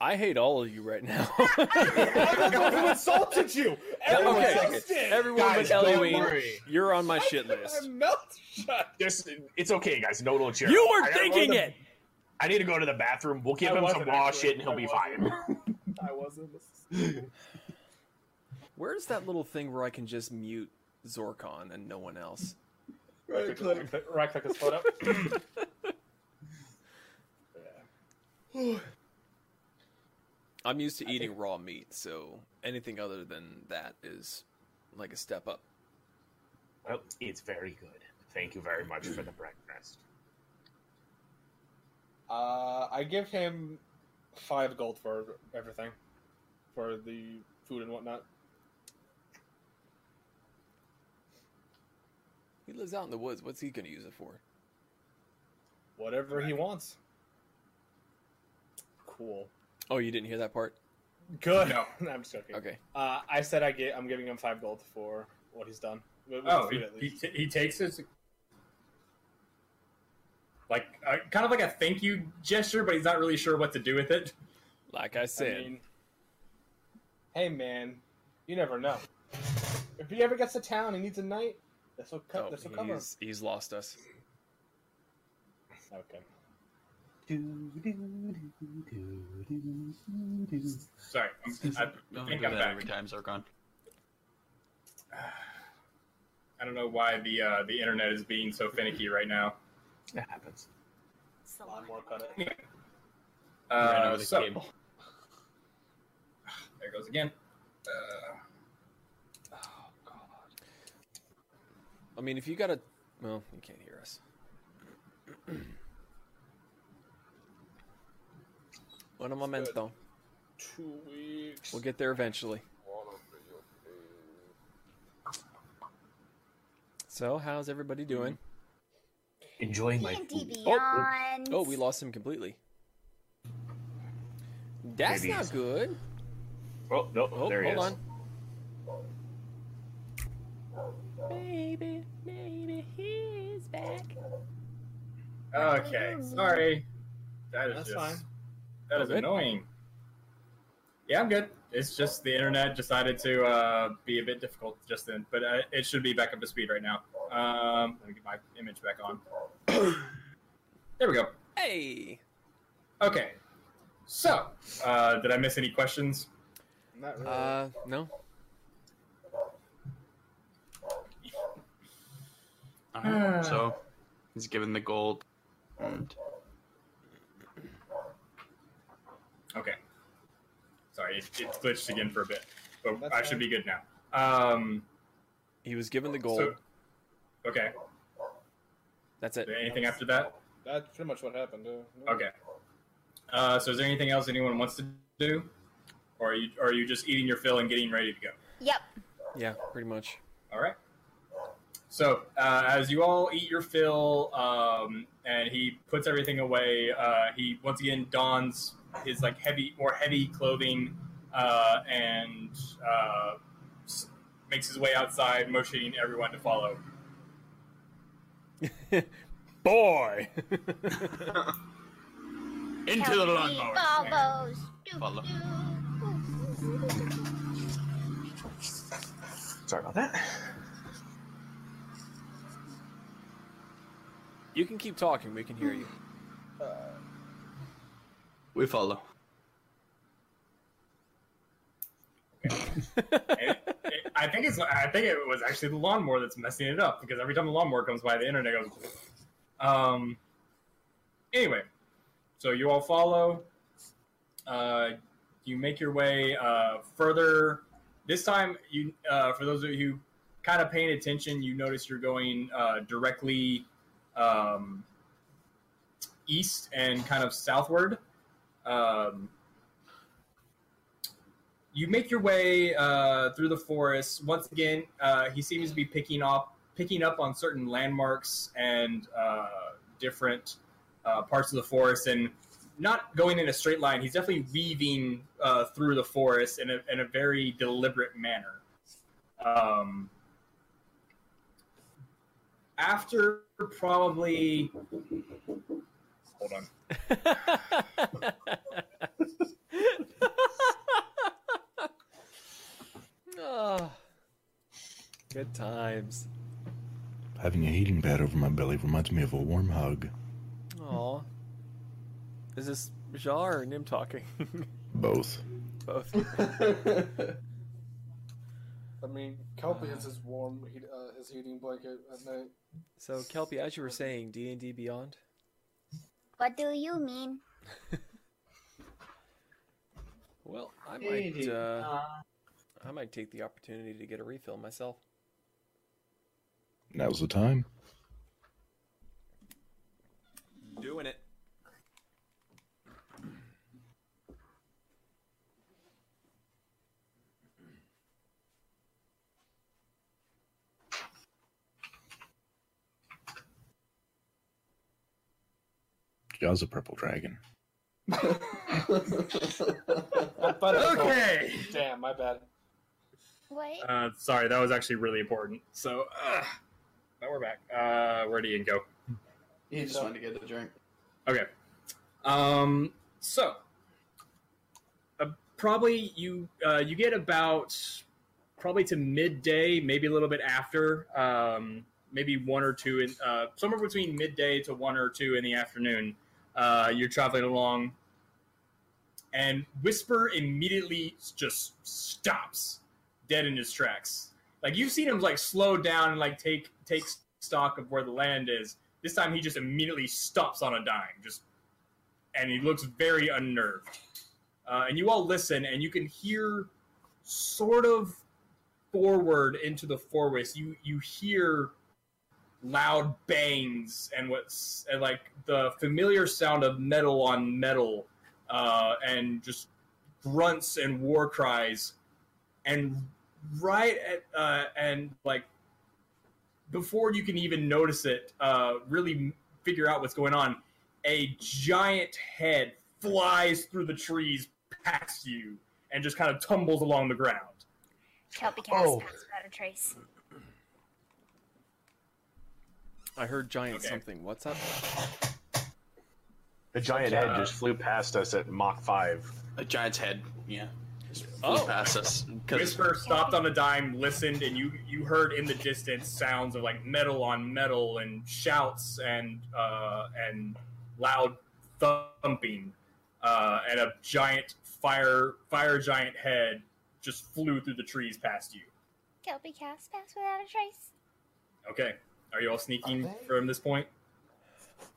I hate all of you right now. Everyone who insulted you! Everyone okay. else did! Everyone but Eluine, you're on my I shit list. I melt shut. There's, it's okay, guys. No little cheer. You were I thinking the, it! I need to go to the bathroom. We'll give I him some raw shit and he'll I be wasn't. fine. I wasn't. Where's that little thing where I can just mute Zorkon and no one else? Right click. Right click his foot up. Yeah. I'm used to I eating think... raw meat, so anything other than that is like a step up. Well, it's very good. Thank you very much for the breakfast. Uh, I give him five gold for everything. For the food and whatnot. He lives out in the woods. What's he going to use it for? Whatever he wants. Cool. Oh, you didn't hear that part? Good. No, I'm just joking. Okay. Uh, I said I get, I'm giving him five gold for what he's done. With, with oh, food, he, he, t- he takes it. Like, uh, kind of like a thank you gesture, but he's not really sure what to do with it. Like I said. I mean, hey, man, you never know. If he ever gets to town and needs a night, this will, co- oh, this will cover him. He's lost us. Okay. Sorry, I'm, I, I think I'm back. Every time Zorkon. I don't know why the uh, the internet is being so finicky right now. It happens. It's a lot more cut it. Uh, right over the so, cable. There it goes again. Uh, oh God. I mean, if you got a well, you can't hear us. Bueno momento. Two weeks. We'll get there eventually. So, how's everybody doing? Enjoying my food. Oh, oh, we lost him completely. That's Maybe. not good. Oh, no. Oh, there he is. Hold on. Maybe, maybe he's back. Okay, sorry. That is That's just... fine. That is annoying. Yeah, I'm good. It's just the internet decided to uh, be a bit difficult just then, but uh, it should be back up to speed right now. Um, let me get my image back on. There we go. Hey! Okay. So, uh, did I miss any questions? Not really. Uh, no. Uh, so, he's given the gold and... Okay. Sorry, it, it's glitched again for a bit, but That's I should fine. be good now. Um, he was given the gold. So, okay. That's it. Anything That's, after that? That's pretty much what happened. Uh, no. Okay. Uh, so is there anything else anyone wants to do? Or are you, or are you just eating your fill and getting ready to go? Yep. Yeah, pretty much. All right. So uh, as you all eat your fill, um, and he puts everything away, uh, he once again dons his like heavy, more heavy clothing, uh, and uh, makes his way outside, motioning everyone to follow. Boy, into Help the lawnmower. Bobos. Follow. Sorry about that. You can keep talking. We can hear you. Uh, we follow. Okay. it, it, I think it's. I think it was actually the lawnmower that's messing it up, because every time the lawnmower comes by, the internet goes. Um. Anyway, so you all follow. Uh, you make your way uh, further. This time, you uh, for those of you who kind of paying attention, you notice you're going uh, directly. Um, east and kind of southward. Um, you make your way uh, through the forest. Once again, uh, he seems to be picking up picking up on certain landmarks and uh, different uh, parts of the forest, and not going in a straight line. He's definitely weaving uh, through the forest in a in a very deliberate manner. Um, after probably hold on oh, good times. Having a heating pad over my belly reminds me of a warm hug. Aw. Is this Jaw or Nim talking? both both I mean, Kelpie has his warm, he, uh, his heating blanket at night. So, Kelpie, as you were saying, D and D Beyond? What do you mean? well, I might, uh, I might take the opportunity to get a refill myself. Now's the time. Doing it. Jaw's a purple dragon. okay. Damn, my bad. What? Uh, sorry, that was actually really important. So, uh, now we're back. Uh, where did Ian go? He just wanted to get the drink. Okay. Um. So, uh, probably you uh, you get about probably to midday, maybe a little bit after. Um, maybe one or two in uh, somewhere between midday to one or two in the afternoon. Uh, you're traveling along, and Whisper immediately just stops dead in his tracks. Like, you've seen him like slow down and like take take stock of where the land is. This time he just immediately stops on a dime, just and he looks very unnerved. Uh, and you all listen, and you can hear sort of forward into the forest. You you hear loud bangs and what's and like the familiar sound of metal on metal, uh, and just grunts and war cries. And right at uh, and like before you can even notice it, uh, really figure out what's going on, a giant head flies through the trees past you and just kind of tumbles along the ground. Kelpie cast oh. Pass without a trace. I heard giant okay. something. What's up? A giant uh, head just flew past us at Mach five. A giant's head, yeah. Just flew oh. past us. Whisper stopped on a dime, listened, and you, you heard in the distance sounds of like metal on metal and shouts and uh, and loud thumping. Uh, and a giant fire fire giant head just flew through the trees past you. Kelpie cast pass without a trace. Okay. Are you all sneaking okay. from this point?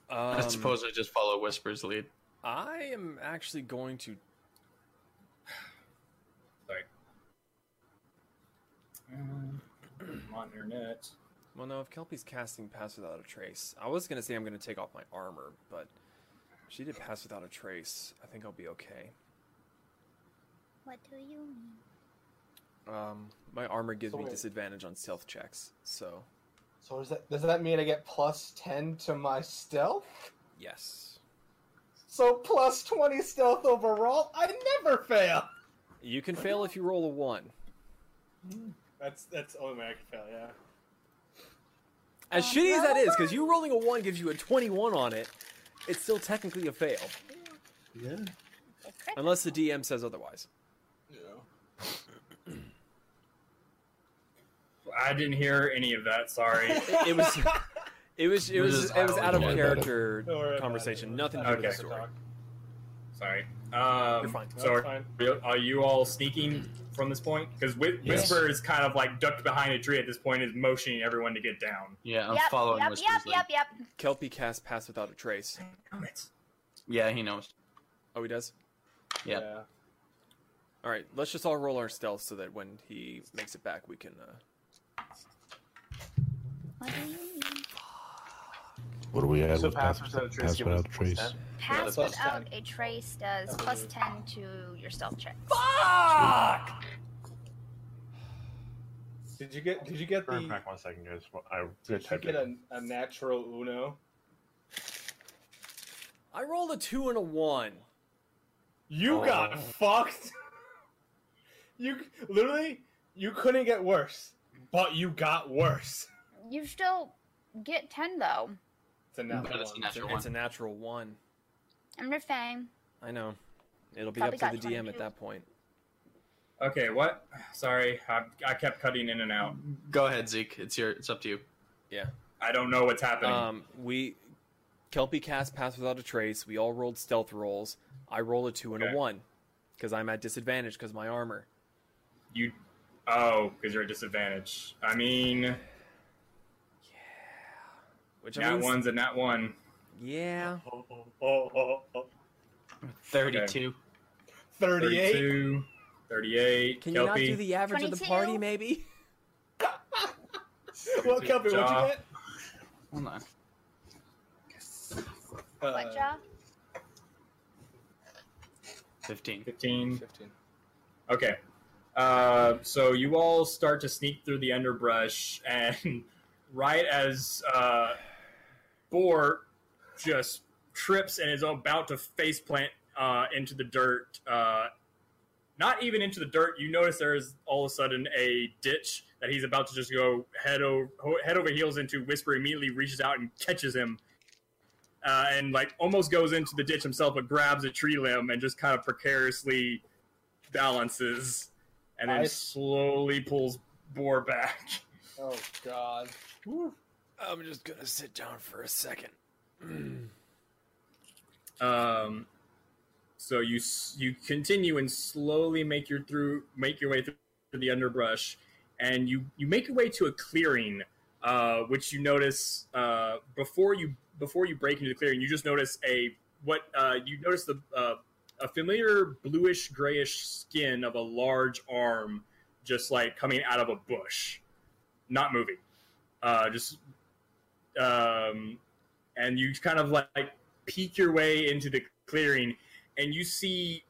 Um, I suppose I just follow Whisper's lead. I am actually going to Um, on internet. Well, no, if Kelpie's casting Pass Without a Trace, I was going to say I'm going to take off my armor, but she did Pass Without a Trace. I think I'll be okay. What do you mean? Um, my armor gives so me wait. disadvantage on stealth checks, so... So does that, does that mean I get plus ten to my stealth? Yes. So plus twenty stealth overall? I never fail! You can fail if you roll a one. That's that's the only way I can fail, yeah. As um, shitty as that is, because you rolling a one gives you a twenty-one on it, it's still technically a fail. Yeah. Unless the D M says otherwise. Yeah. I didn't hear any of that. Sorry. it, it was, it was, it was, it was out of character conversation. Nothing to do with the story. Sorry. Um, You're fine. So are, are you all sneaking from this point? Because Wh- yes. Whisper is kind of like ducked behind a tree at this point, is motioning everyone to get down. Yeah, I'm yep, following yep, Whisper's Yep, yep, yep, yep. Kelpie cast Pass Without a Trace. Yeah, he knows. Oh, he does? Yeah. yeah. All right, let's just all roll our stealth so that when he makes it back, we can... Uh... What do we add? So pass, pass without a trace. Pass without a trace, pass without a trace does That's plus ten to your stealth check. Fuck! Did you get? Did you get the? Back one second, guys. I did type you get a, a natural uno. I rolled a two and a one. You oh. got fucked. You literally, you couldn't get worse, but you got worse. You still get ten though. It's a natural, it's a natural one. It's a natural one. I'm your fang. I know. It'll be Probably up to the D M at that point. Okay, what? Sorry, I, I kept cutting in and out. Go ahead, Zeke. It's your. It's up to you. Yeah. I don't know what's happening. Um, we Kelpie cast Pass Without a Trace. We all rolled stealth rolls. I roll a two and okay. a one because I'm at disadvantage because my armor. You. Oh, because you're at disadvantage. I mean. Which nat means... one's a nat one. Yeah. Oh, oh, oh, oh, oh. thirty-two. Okay. thirty-eight. thirty-two. thirty-eight. Can Kelpie. You not do the average twenty-two. Of the party, maybe? Well, Kelpie, jaw. What'd you get? Hold on. Uh, what, Jaw? fifteen. fifteen. fifteen. Okay. Uh, so you all start to sneak through the underbrush, and right as... Uh, Boar just trips and is about to faceplant uh, into the dirt. Uh, not even into the dirt. You notice there is all of a sudden a ditch that he's about to just go head, o- head over heels into. Whisper immediately reaches out and catches him uh, and like almost goes into the ditch himself, but grabs a tree limb and just kind of precariously balances and then I... slowly pulls Boar back. Oh, God. Woo. I'm just going to sit down for a second. um, so you you continue and slowly make your through make your way through the underbrush, and you, you make your way to a clearing, uh, which you notice uh, before you before you break into the clearing, you just notice a what uh, you notice the uh, a familiar bluish grayish skin of a large arm, just like coming out of a bush, not moving, uh, just. Um, and you kind of like, like peek your way into the clearing, and you see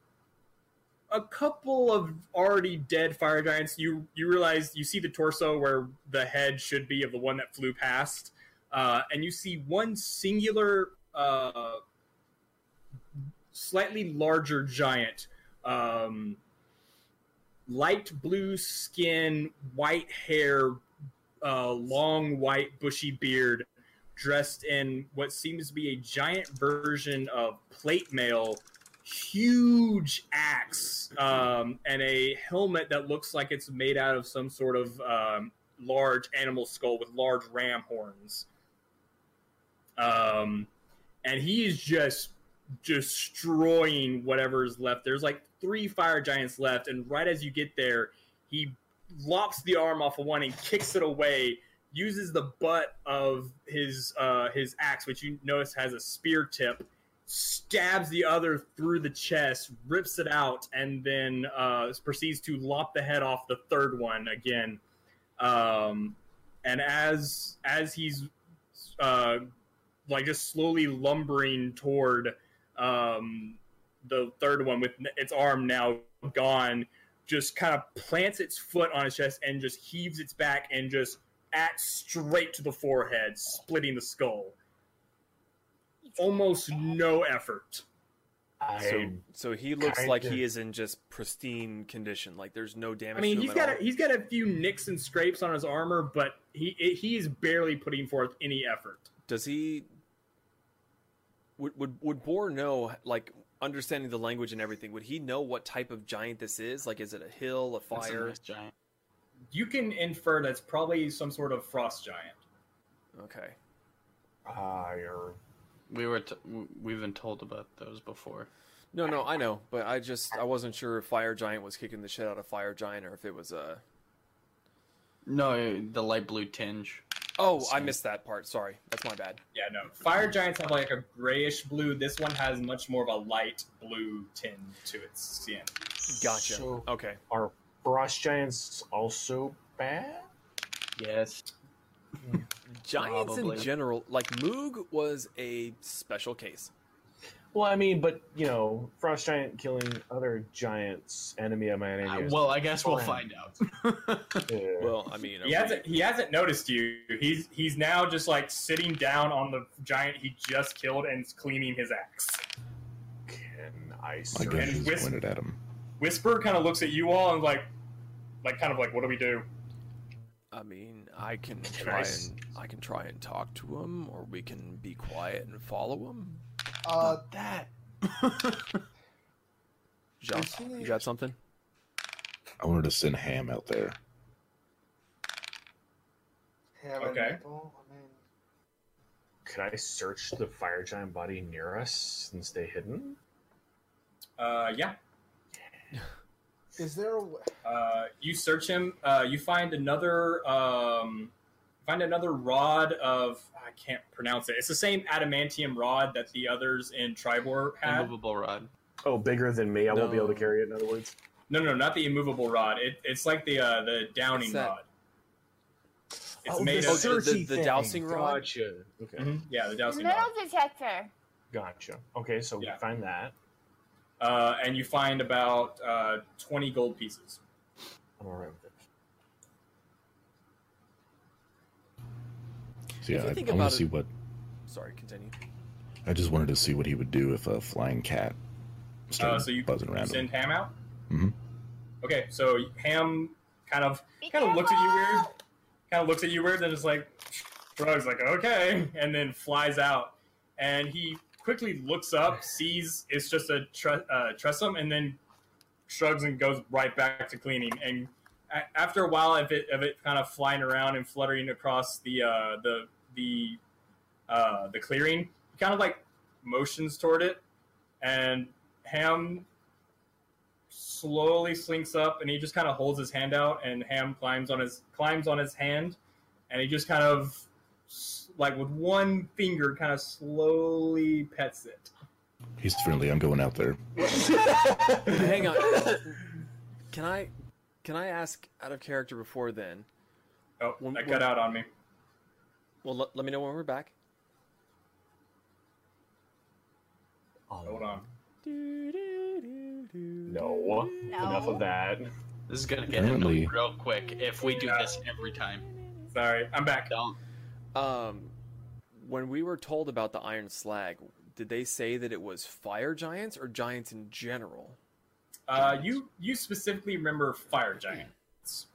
a couple of already dead fire giants. You you realize you see the torso where the head should be of the one that flew past, uh, and you see one singular, uh, slightly larger giant, um, light blue skin, white hair, uh, long white bushy beard. Dressed in what seems to be a giant version of plate mail, huge axe, um, and a helmet that looks like it's made out of some sort of um, large animal skull with large ram horns. Um, and he is just destroying whatever's left. There's like three fire giants left, and right as you get there, he lops the arm off of one and kicks it away, uses the butt of his uh, his axe, which you notice has a spear tip, stabs the other through the chest, rips it out, and then uh, proceeds to lop the head off the third one again. Um, and as as he's uh, like just slowly lumbering toward um, the third one with its arm now gone, just kind of plants its foot on his chest and just heaves its back and just at straight to the forehead, splitting the skull. Almost no effort. So, so he looks kinda. Like he is in just pristine condition. Like there's no damage. I mean, to he's him got a, he's got a few nicks and scrapes on his armor, but he he is barely putting forth any effort. Does he? Would would would Boar know? Like understanding the language and everything, would he know what type of giant this is? Like, is it a hill, a fire? That's a nice giant. You can infer that's probably some sort of frost giant. Okay. Fire. We were t- we've been told about those before. No, no, I know, but I just I wasn't sure if Fire Giant was kicking the shit out of Fire Giant or if it was a. No, the light blue tinge. Oh, so... I missed that part. Sorry, that's my bad. Yeah, no, Fire Giants have like a grayish blue. This one has much more of a light blue tinge to its skin. Gotcha. So okay. Are Frost Giants also bad? Yes. Giants probably. In general, like Moog was a special case. Well, I mean, but you know, Frost Giant killing other giants, enemy of my enemy. Uh, well, I guess we'll find out. Yeah. Well, I mean, okay. he hasn't he hasn't noticed you. He's he's now just like sitting down on the giant he just killed and is cleaning his axe. Can I? Again, Whisper, at him. Whisper kind of looks at you all and like, like kind of like, what do we do? I mean, I can try and I can try and talk to him, or we can be quiet and follow him. Uh, that. John, you got something? I wanted to send Ham out there. Ham and okay. Maple. I mean, could I search the fire giant body near us and stay hidden? Uh, yeah. Is there a way? Uh, you search him. Uh, you find another. Um, find another rod of. I can't pronounce it. It's the same adamantium rod that the others in Tribor had. Immovable rod. Oh, bigger than me. I no. won't be able to carry it. In other words. No, no, not the immovable rod. It, it's like the uh, the downing rod. It's oh, made the of oh, the, the, the dowsing rod. Gotcha. Okay. Mm-hmm. Yeah, the dowsing Metal rod. Metal detector. Gotcha. Okay, so yeah. we find that. Uh, and you find about uh, twenty gold pieces. I'm all right with it. So yeah, I, I want to see what... Sorry, continue. I just wanted to see what he would do if a flying cat started uh, so you buzzing around him. So you send Ham out? Mm-hmm. Okay, so Ham kind of kind of looks at you weird, kind of looks at you weird, then is like, shrugs, like, okay, and then flies out. And he... quickly looks up, sees it's just a tre- uh, tressum, and then shrugs and goes right back to cleaning. And a- after a while of it, of it kind of flying around and fluttering across the uh, the the uh, the clearing, he kind of like motions toward it, and Ham slowly slinks up, and he just kind of holds his hand out, and Ham climbs on his climbs on his hand, and he just kind of. Like with one finger, kind of slowly pets it. He's friendly. I'm going out there. Hang on. Can I, can I ask out of character before then? Oh, when, that cut when, out on me. Well, let, let me know when we're back. Oh. Hold on. Do, do, do, do, no. no. Enough of that. This is gonna get annoying real quick if we do yeah. this every time. Sorry, I'm back. Don't. Um, when we were told about the Iron Slag, did they say that it was fire giants or giants in general? Uh, you you specifically remember fire giants.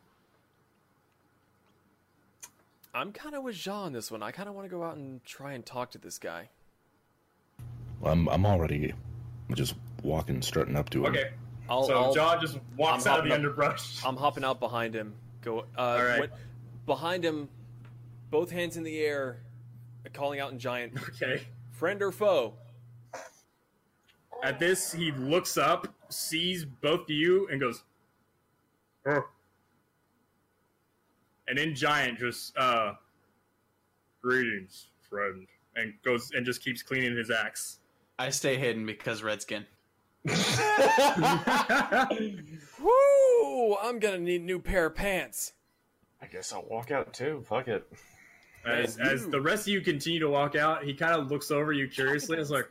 I'm kind of with Jean on this one. I kind of want to go out and try and talk to this guy. Well, I'm I'm already just walking, strutting up to him. Okay, I'll, so I'll, Jean just walks I'm out of the up, underbrush. I'm hopping out behind him. Go. Uh, All right. When, behind him. Both hands in the air, calling out in giant. Okay. Friend or foe? At this, he looks up, sees both of you, and goes, oh. And in giant, just, uh, greetings, friend. And goes and just keeps cleaning his axe. I stay hidden because Redskin. Woo! I'm gonna need a new pair of pants. I guess I'll walk out too. Fuck it. As, as the rest of you continue to walk out, he kind of looks over you curiously and is like,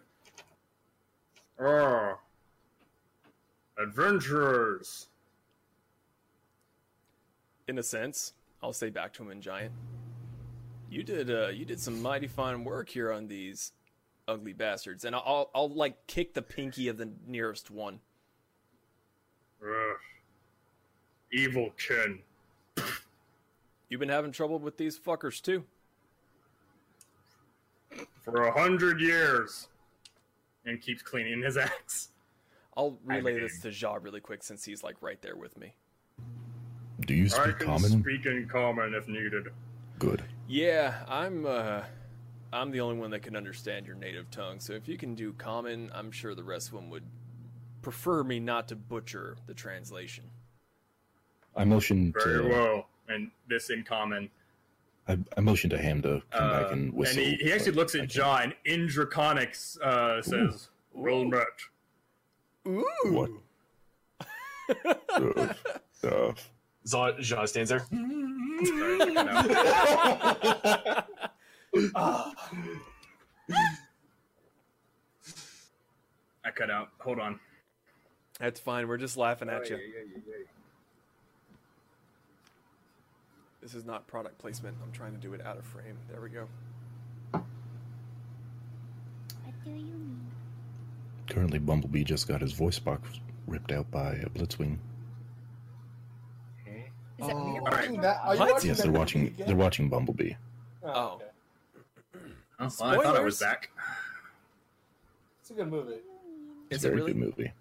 "Oh, adventurers." In a sense, I'll say back to him in Giant, "You did, uh, you did some mighty fine work here on these ugly bastards." And I'll, I'll like kick the pinky of the nearest one. Ugh. Evil kin. You've been having trouble with these fuckers too. For a hundred years. And keeps cleaning his axe. I'll relay I mean. this to Ja really quick since he's like right there with me. Do you speak I can common? Speak in common if needed. Good. Yeah, I'm uh, I'm the only one that can understand your native tongue, so if you can do common, I'm sure the rest of them would prefer me not to butcher the translation. I motion Very to... well. And this in common. I, I motioned to him to come uh, back and whistle. And he, he actually looks at Jaw and in Draconic uh, says, Ooh. Roll net. Ooh. What? uh, uh. Jaw, Jaw stands there. I cut out. Hold on. That's fine. We're just laughing at oh, you. Yeah, yeah, yeah, yeah. This is not product placement. I'm trying to do it out of frame. There we go. What do you mean? Currently, Bumblebee just got his voice box ripped out by a Blitzwing. Okay. Is that oh, right. that? Are you what? Watching yes, that they're watching. Again? They're watching Bumblebee. Oh. Okay. Oh well, I thought it was Zach. It's a good movie. It's, it's a very really? good movie.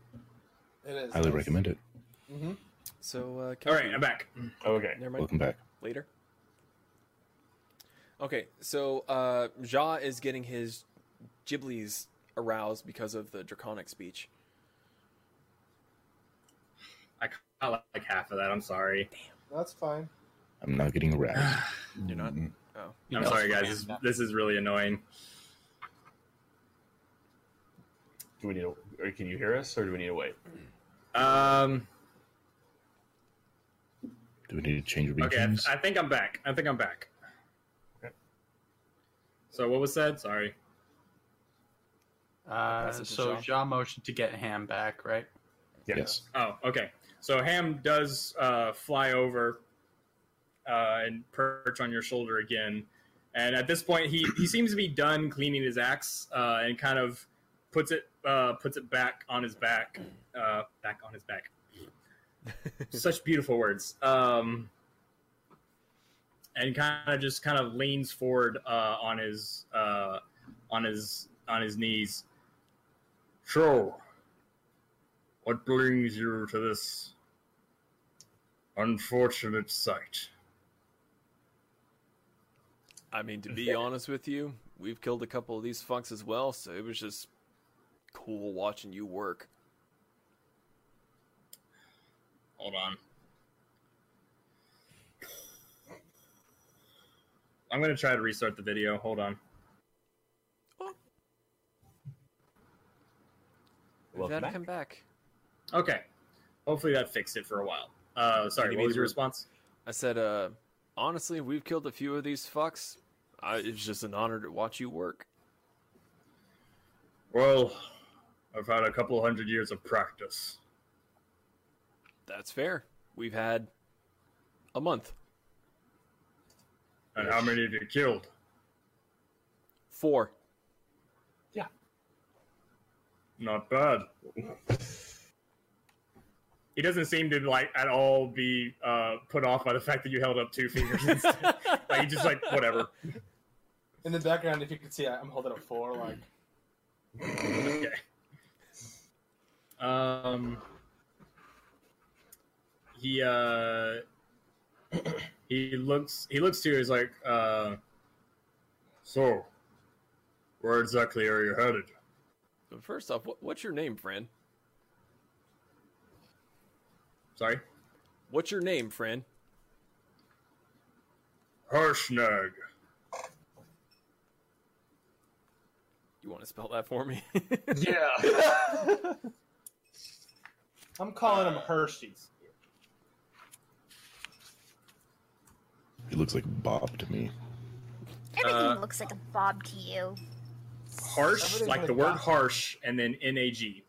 It is. Highly nice. recommend it. Mm-hmm. So, uh, Kelpie, all right, I'm back. Okay, never mind. Welcome back later. Okay, so uh, Ja is getting his Ghiblies aroused because of the Draconic speech. I caught like half of that. I'm sorry. Damn, that's fine. I'm not getting aroused. You're not. Oh, I'm sorry, guys. This, this is really annoying. Do we need to? Or can you hear us, or do we need to wait? Um. Do we need to change regions? Okay, I, th- I think I'm back. I think I'm back. Okay. So what was said? Sorry. Uh, so Ja motioned to get Ham back, right? Yes. yes. Oh, okay. So Ham does uh, fly over uh, and perch on your shoulder again. And at this point, he, he seems to be done cleaning his axe uh, and kind of puts it uh, puts it back on his back. Uh, back on his back. Such beautiful words. Um, and kind of just kind of leans forward uh, on his uh, on his on his knees. So, what brings you to this unfortunate sight? I mean, to be honest with you, we've killed a couple of these funks as well, so it was just cool watching you work. Hold on. I'm going to try to restart the video. Hold on. Oh. We've got to come back. Okay. Hopefully that fixed it for a while. Uh, sorry, what was your response? I said, uh, honestly, we've killed a few of these fucks. I, it's just an honor to watch you work. Well, I've had a couple hundred years of practice. That's fair. We've had a month. And how many have you killed? Four. Yeah. Not bad. He doesn't seem to, like, at all be uh, put off by the fact that you held up two fingers instead. Like, he's just like, whatever. In the background, if you can see, I'm holding up four, like... Okay. Um... He uh, he looks he looks to you. He's like, uh, so, where exactly are you headed? First off, what, what's your name, friend? Sorry, what's your name, friend? Harshnag. You want to spell that for me? Yeah. I'm calling him Hershey's. He looks like Bob to me. Everything uh, looks like a Bob to you. Harsh, like the word harsh, and then N A G.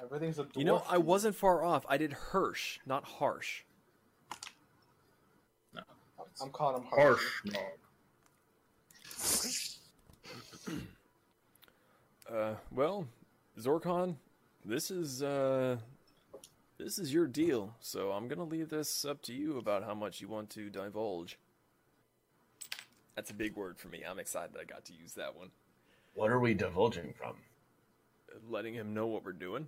Everything's a dwarf. You know, I wasn't far off. I did Hirsch, not harsh. No. I'm calling him harsh. Harsh. Uh, well, Zorkon, this is, uh, this is your deal, so I'm gonna leave this up to you about how much you want to divulge. That's a big word for me. I'm excited I got to use that one. What are we divulging from? Letting him know what we're doing.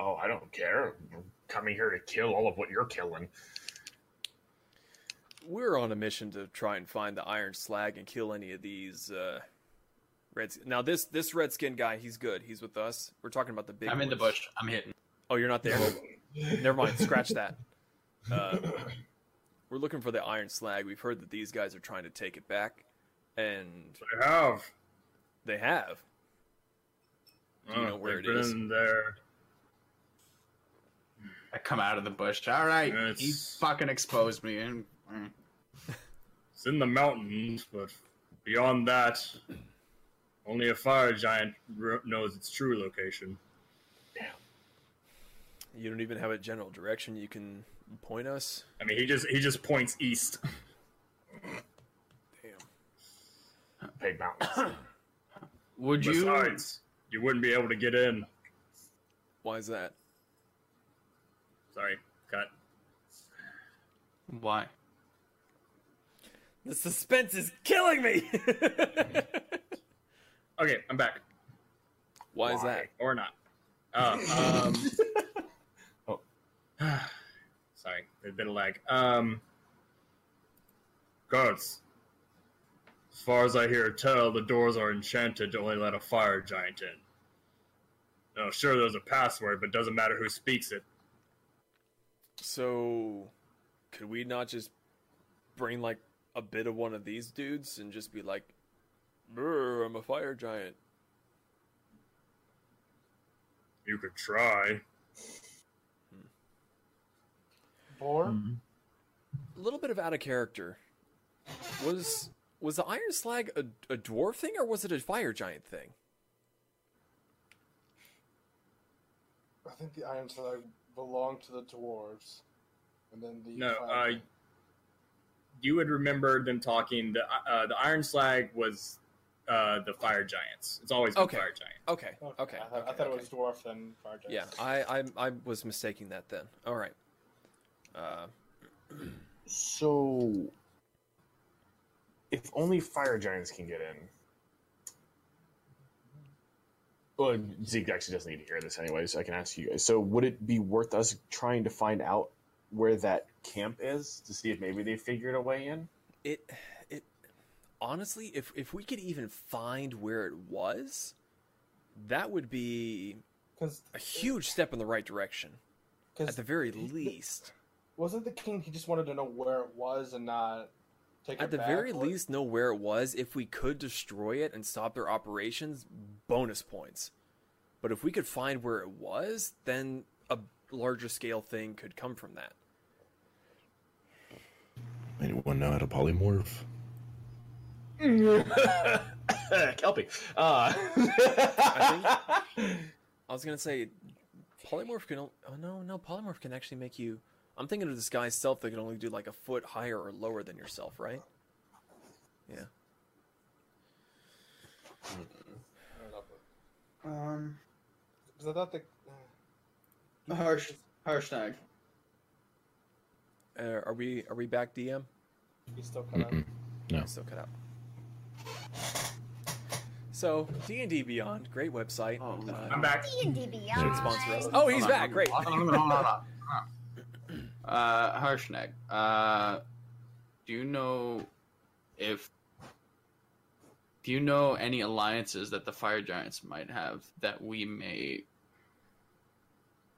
Oh, I don't care. We're coming here to kill all of what you're killing. We're on a mission to try and find the Iron Slag and kill any of these, uh... Reds. Now, this this Redskin guy, he's good. He's with us. We're talking about the big I'm ones. In the bush. I'm hitting. Oh, you're not there. Never mind. Scratch that. Uh... We're looking for the Iron Slag. We've heard that these guys are trying to take it back, and they have. They have. Do you oh, know where it is? Been there. I come out of the bush. All right, it's... he fucking exposed me. And it's in the mountains, but beyond that, only a fire giant knows its true location. Damn. You don't even have a general direction you can. Point us? I mean, he just he just points east. Damn. Big mountains. Would you? Besides, you wouldn't be able to get in. Why is that? Sorry, cut. Why? The suspense is killing me! Okay, I'm back. Why, Why is that? Or not. Uh, um... oh. Sorry, there's been a lag. Um, guards, as far as I hear tell, the doors are enchanted to only let a fire giant in. Now, sure, there's a password, but it doesn't matter who speaks it. So, could we not just bring, like, a bit of one of these dudes and just be like, brr, I'm a fire giant? You could try. Or mm-hmm. A little bit of out of character. Was was the Iron Slag a, a dwarf thing, or was it a fire giant thing? I think the Iron Slag belonged to the dwarves, and then the no. Fire... Uh, you would remember them talking. The uh, the Iron Slag was uh, the fire giants. It's always been okay. Fire giant. Okay. Okay. okay. I, th- okay. I thought okay. it was dwarf then fire giants. Yeah, I, I I was mistaking that then. All right. Uh, so, if only fire giants can get in. Well, Zeke actually doesn't need to hear this anyway, so I can ask you guys. So, would it be worth us trying to find out where that camp is to see if maybe they figured a way in? It, it honestly, if if we could even find where it was, that would be a huge step in the right direction. At the very least. Wasn't the king, he just wanted to know where it was and not take it back? At the very least, know where it was. If we could destroy it and stop their operations, bonus points. But if we could find where it was, then a larger scale thing could come from that. Anyone know how to polymorph? Kelpie. Uh. I think, I was going to say, polymorph can... Oh, no, no, polymorph can actually make you... I'm thinking of this guy's self that can only do like a foot higher or lower than yourself, right? Yeah. Um, because I thought the uh, harsh, Harshnag. Uh, are we are we back, D M? He's still cut out. No, he's still cut out. So D and D Beyond, great website. Oh, uh, I'm back. D and D Beyond. Sponsor. Oh, he's back. Great. Uh, Harshnag, uh, do you know if, do you know any alliances that the Fire Giants might have that we may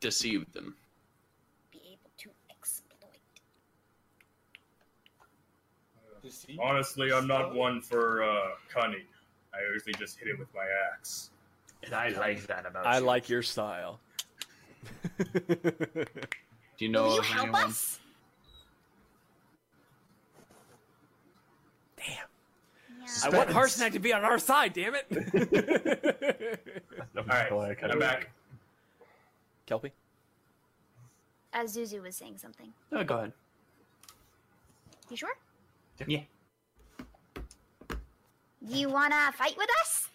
deceive them? Be able to exploit. Deceive? Honestly, I'm not one for, uh, cunning. I usually just hit it with my axe. And I like that about I you. I like your style. Do you know Will you help anyone? us? Spence. I want Harshnag to be on our side, damn it! All right, I'm back. Kelpie? Uh, Zuzu was saying something. No, go ahead. You sure? Yeah. You wanna fight with us?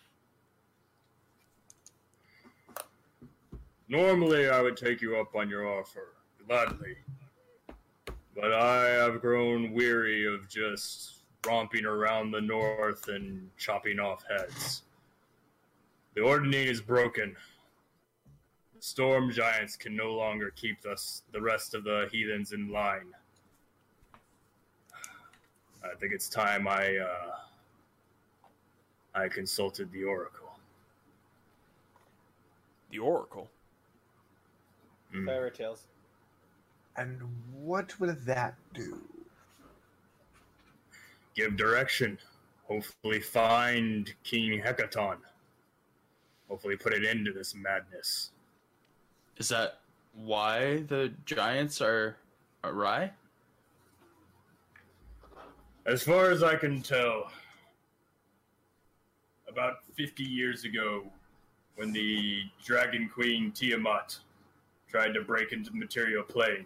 Normally, I would take you up on your offer, gladly. But I have grown weary of just romping around the north and chopping off heads. The Ordning is broken. Storm Giants can no longer keep us, the rest of the heathens in line. I think it's time I, uh, I consulted the Oracle. The Oracle? Mm. Fairy tales. And what will that do? Give direction. Hopefully find King Hekaton. Hopefully put an end to this madness. Is that why the giants are awry? As far as I can tell, about fifty years ago, when the Dragon Queen Tiamat tried to break into the material plane,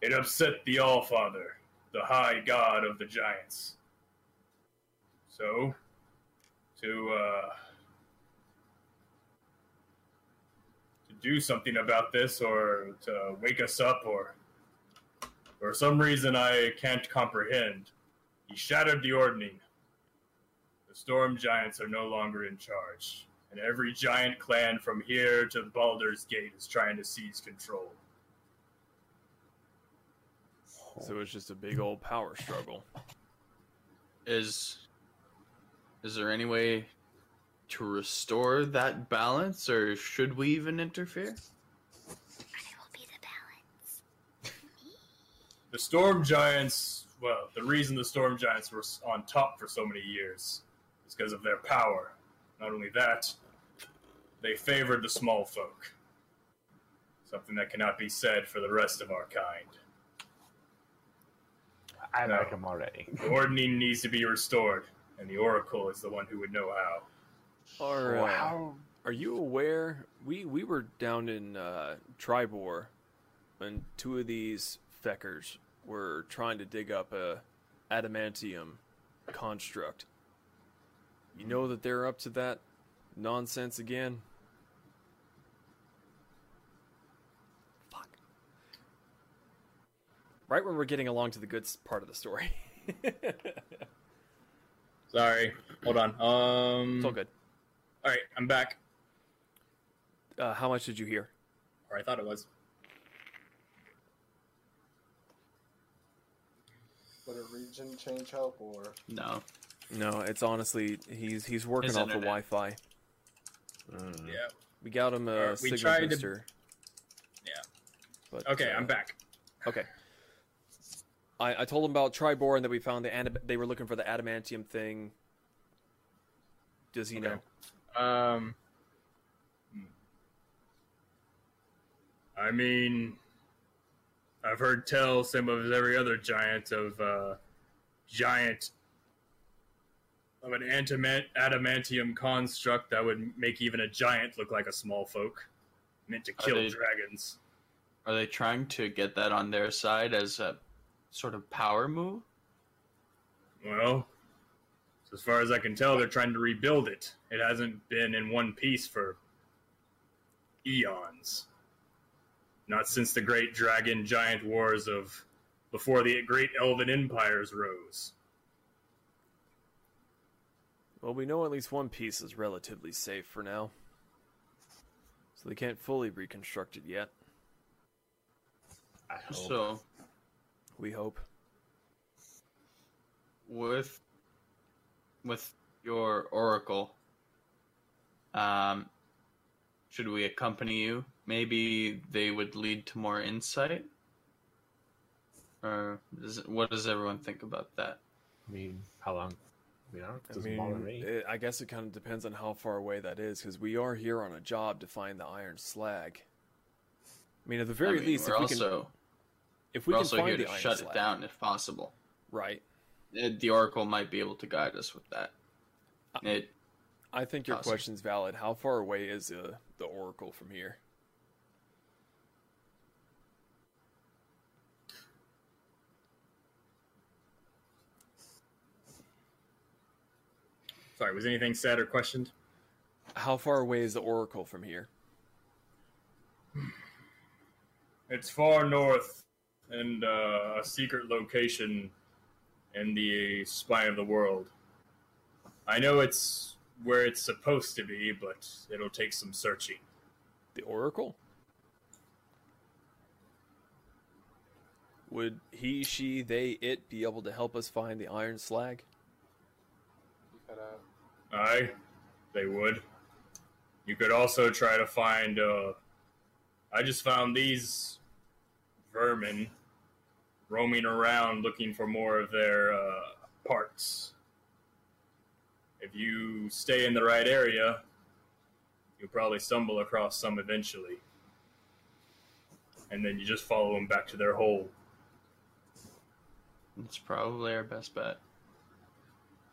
it upset the Allfather, the high god of the giants. So, to, uh... to do something about this, or to wake us up, or... for some reason I can't comprehend, he shattered the Ordning. The Storm Giants are no longer in charge, and every giant clan from here to Baldur's Gate is trying to seize control. So it's just a big old power struggle. Is is there any way to restore that balance, or should we even interfere? I will be the balance. The Storm Giants, well, the reason the Storm Giants were on top for so many years is because of their power. Not only that, they favored the small folk. Something that cannot be said for the rest of our kind. I no. like him already. The Ordning needs to be restored, and the Oracle is the one who would know how. Are, uh, wow. Are you aware? We, we were down in uh, Tribor when two of these feckers were trying to dig up a adamantium construct. You know that they're up to that nonsense again? Fuck. Right when we're getting along to the good part of the story. Sorry. Hold on. Um, it's all good. All right, I'm back. Uh, how much did you hear? Or I thought it was. Would a region change help, or...? No. No, it's honestly he's he's working His off internet. the Wi-Fi. Mm. Yeah, we got him a uh, signal booster. To... Yeah. But, okay, uh, I'm back. Okay. I I told him about Tribor and that we found the anab- they were looking for the adamantium thing. Does he okay. know? Um. I mean, I've heard tell some of every other giant of uh, giant. of an adamantium construct that would make even a giant look like a small folk, meant to kill are they, dragons. Are they trying to get that on their side as a sort of power move? Well, as far as I can tell, they're trying to rebuild it. It hasn't been in one piece for eons. Not since the great dragon giant wars of before the great elven empires rose. Well, we know at least one piece is relatively safe for now. So they can't fully reconstruct it yet. I hope. So, we hope. With, with your oracle, um, should we accompany you? Maybe they would lead to more insight? Or does it, what does everyone think about that? I mean, how long... Yeah, I mean, it, I guess it kind of depends on how far away that is, because we are here on a job to find the Iron Slag. I mean, at the very I mean, least, if we also, can, if we can find the Iron Slag, we're also here to shut it down if possible. Right. the Oracle might be able to guide us with that. It, I think your awesome. question's valid. How far away is uh, the Oracle from here? Sorry, was anything said or questioned? How far away is the Oracle from here? It's far north and uh, a secret location in the Spine of the World. I know it's where it's supposed to be, but it'll take some searching. The Oracle? Would he, she, they, it be able to help us find the Iron Slag? Aye, they would. You could also try to find... Uh, I just found these vermin roaming around looking for more of their uh, parts. If you stay in the right area, you'll probably stumble across some eventually. And then you just follow them back to their hole. It's probably our best bet.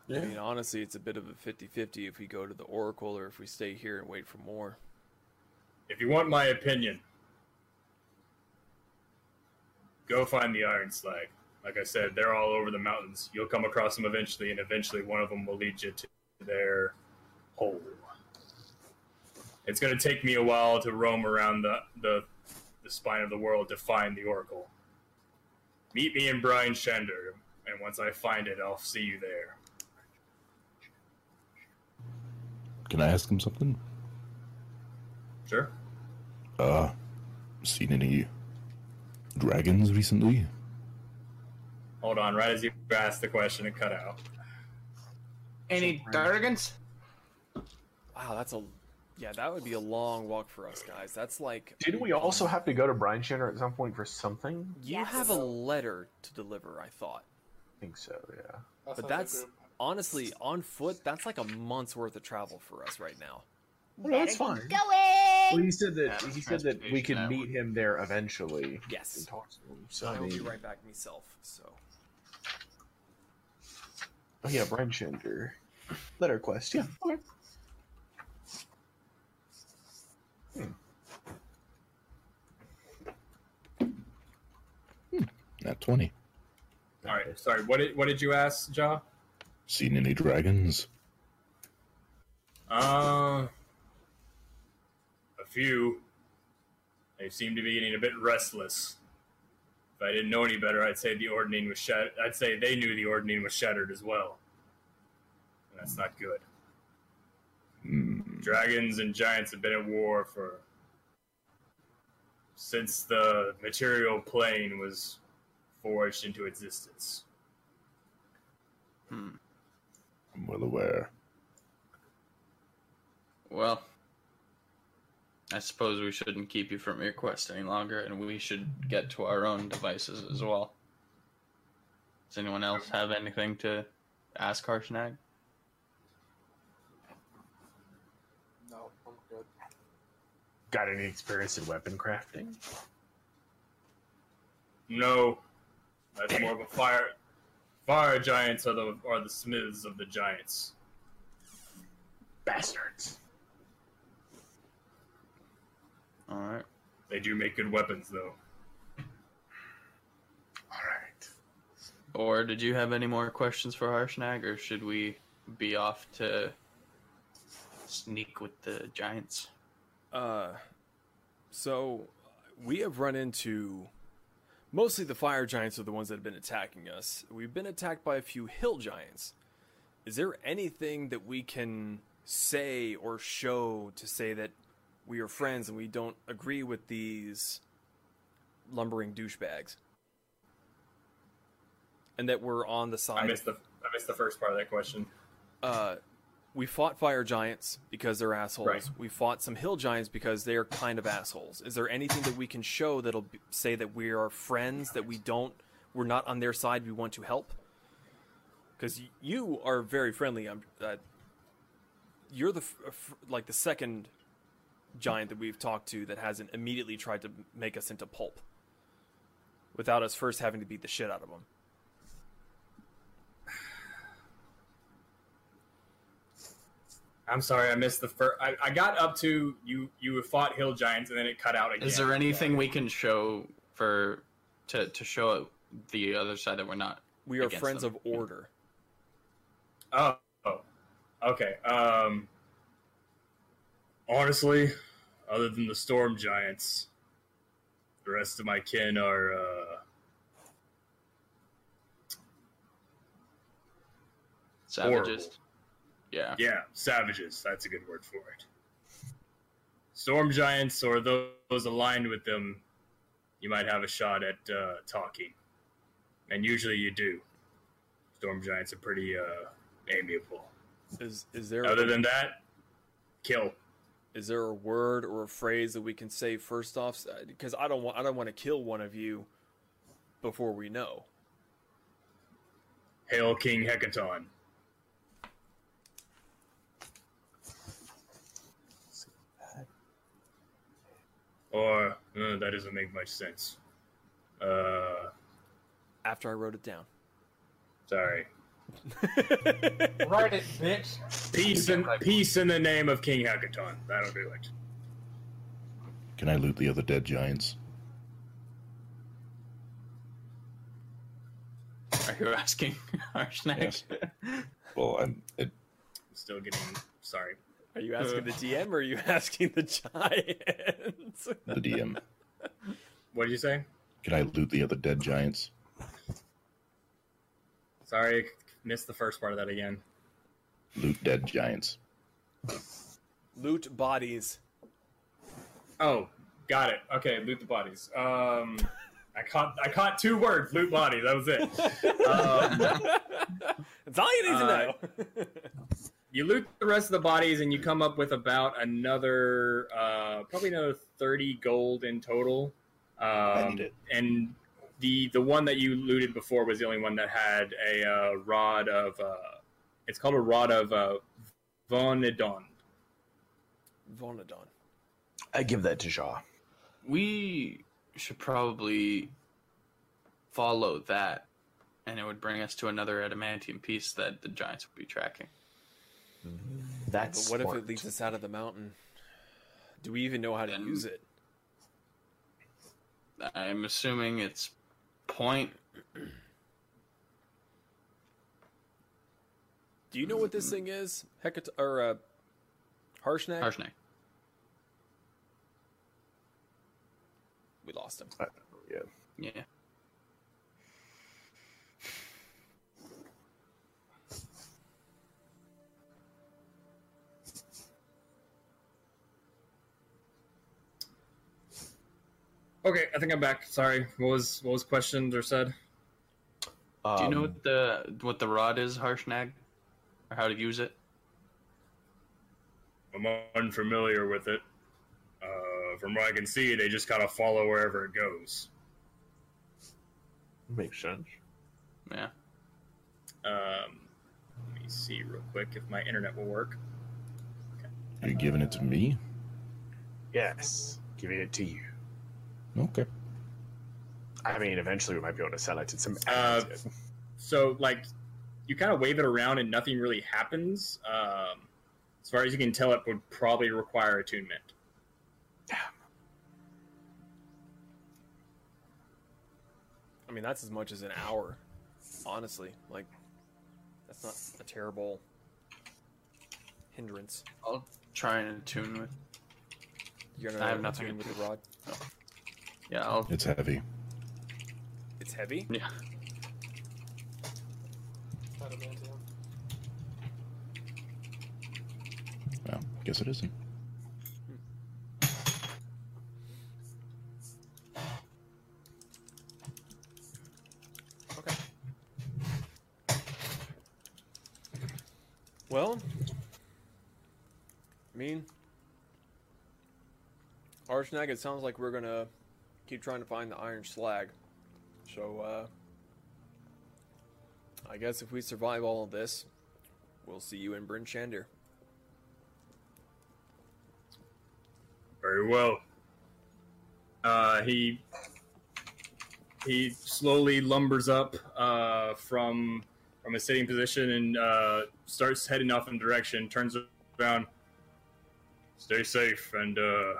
Yeah. I mean, honestly, it's a bit of a fifty-fifty if we go to the Oracle or if we stay here and wait for more. If you want my opinion, go find the Iron Slag. Like I said, they're all over the mountains. You'll come across them eventually, and eventually one of them will lead you to their hole. It's going to take me a while to roam around the, the, the Spine of the World to find the Oracle. Meet me in Bryn Shander, and once I find it, I'll see you there. Can I ask him something? Sure. Uh, seen any dragons recently? Hold on, right as you asked the question, it cut out. Any dragons? Wow, that's a... Yeah, that would be a long walk for us, guys. That's like... Didn't we also have to go to Bryn Shander at some point for something? You yes. have a letter to deliver, I thought. I think so, yeah. That but that's... Honestly, on foot, that's like a month's worth of travel for us right now. Well, that's fine. Going. Well, he said that yeah, he said that we could meet one. him there eventually. Yes. And talk to him. So I will I mean, be right back myself. So. Oh yeah, Bryn Shander, letter quest. Yeah. Okay. Hmm. Hmm. Not twenty. All right. Sorry. What did What did you ask, Ja? Seen any dragons? Uh, a few. They seem to be getting a bit restless. If I didn't know any better, I'd say the Ordning was shattered. I'd say they knew the Ordning was shattered as well. And that's not good. Mm. Dragons and giants have been at war for... since the material plane was forged into existence. Hmm. I'm well aware. Well, I suppose we shouldn't keep you from your quest any longer, and we should get to our own devices as well. Does anyone else have anything to ask Harshnag? No, I'm good. Got any experience in weapon crafting? No. That's more of a fire... Fire giants are the are the smiths of the giants. Bastards. All right. They do make good weapons, though. All right. Or did you have any more questions for Harshnag, or should we be off to sneak with the giants? Uh, so we have run into... Mostly the fire giants are the ones that have been attacking us. We've been attacked by a few hill giants. Is there anything that we can say or show to say that we are friends and we don't agree with these lumbering douchebags? And that we're on the side... I missed the, I missed the first part of that question. Uh, we fought fire giants because they're assholes. Right. We fought some hill giants because they're kind of assholes. Is there anything that we can show that'll be, say that we are friends, that we don't... We're not on their side, we want to help? Because you are very friendly. I'm, uh, you're the f- like the second giant that we've talked to that hasn't immediately tried to make us into pulp without us first having to beat the shit out of them. I'm sorry, I missed the first. I, I got up to you. You fought hill giants, and then it cut out again. Is there anything we can show for to to show the other side that we're not? We are friends them? of order. Oh, oh, okay. Um, honestly, other than the storm giants, the rest of my kin are. Uh... Savages. Horrible. Yeah. Yeah, savages. That's a good word for it. Storm giants or those aligned with them, you might have a shot at uh, talking. And usually you do. Storm giants are pretty uh, amiable. Is is there Other a, than that, kill. Is there a word or a phrase that we can say first off? Because I don't want I don't want to kill one of you before we know. Hail King Hekaton. Or, uh, that doesn't make much sense. Uh, After I wrote it down. Sorry. Write it, bitch. Peace in, peace in the name of King Hekaton. That'll do it. Can I loot the other dead giants? Are you asking Harshnag? Yes. Well, I'm... It... I'm still getting... Sorry. Are you asking the D M or are you asking the giants? The D M. What did you say? Can I loot the other dead giants? Sorry, missed the first part of that again. Loot dead giants. Loot bodies. Oh, got it. Okay, loot the bodies. Um, I caught I caught two words. Loot bodies. That was it. Um, That's all you need to uh, know. You loot the rest of the bodies, and you come up with about another, uh, probably another thirty gold in total. Um, I need it. And the the one that you looted before was the only one that had a uh, rod of, uh, it's called a rod of uh, Vonodon. Vonodon. I give that to Jaw. We should probably follow that, and it would bring us to another adamantium piece that the giants would be tracking. That's but what smart. If it leads us out of the mountain? Do we even know how to then, use it? I'm assuming it's point. Do you know what this thing is? Hecat or uh, Harshnag? Harshnag. We lost him. Uh, yeah. Yeah. Okay, I think I'm back. Sorry, what was what was questioned or said? Um, Do you know what the what the rod is, Harshnag, or how to use it? I'm unfamiliar with it. Uh, from what I can see, they just gotta follow wherever it goes. Makes sense. Yeah. Um, let me see real quick if my internet will work. Okay. Are you giving it to me? Yes, giving it to you. Okay. I mean, eventually we might be able to sell it to some. Uh, so, like, you kind of wave it around and nothing really happens. Um, as far as you can tell, it would probably require attunement. Damn. I mean, that's as much as an hour, honestly. Like, that's not a terrible hindrance. I'll try and attune with. You're gonna I have nothing with the rod. Oh. Yeah, I'll... It's heavy. It's heavy? Yeah. Well, I guess it isn't. Hmm. Okay. Well, I mean, Harshnag, it sounds like we're gonna keep trying to find the iron slag. So, uh, I guess if we survive all of this, we'll see you in Bryn Shander. Very well. Uh, he, he slowly lumbers up, uh, from, from a sitting position and, uh, starts heading off in direction, turns southbound. Stay safe, and uh,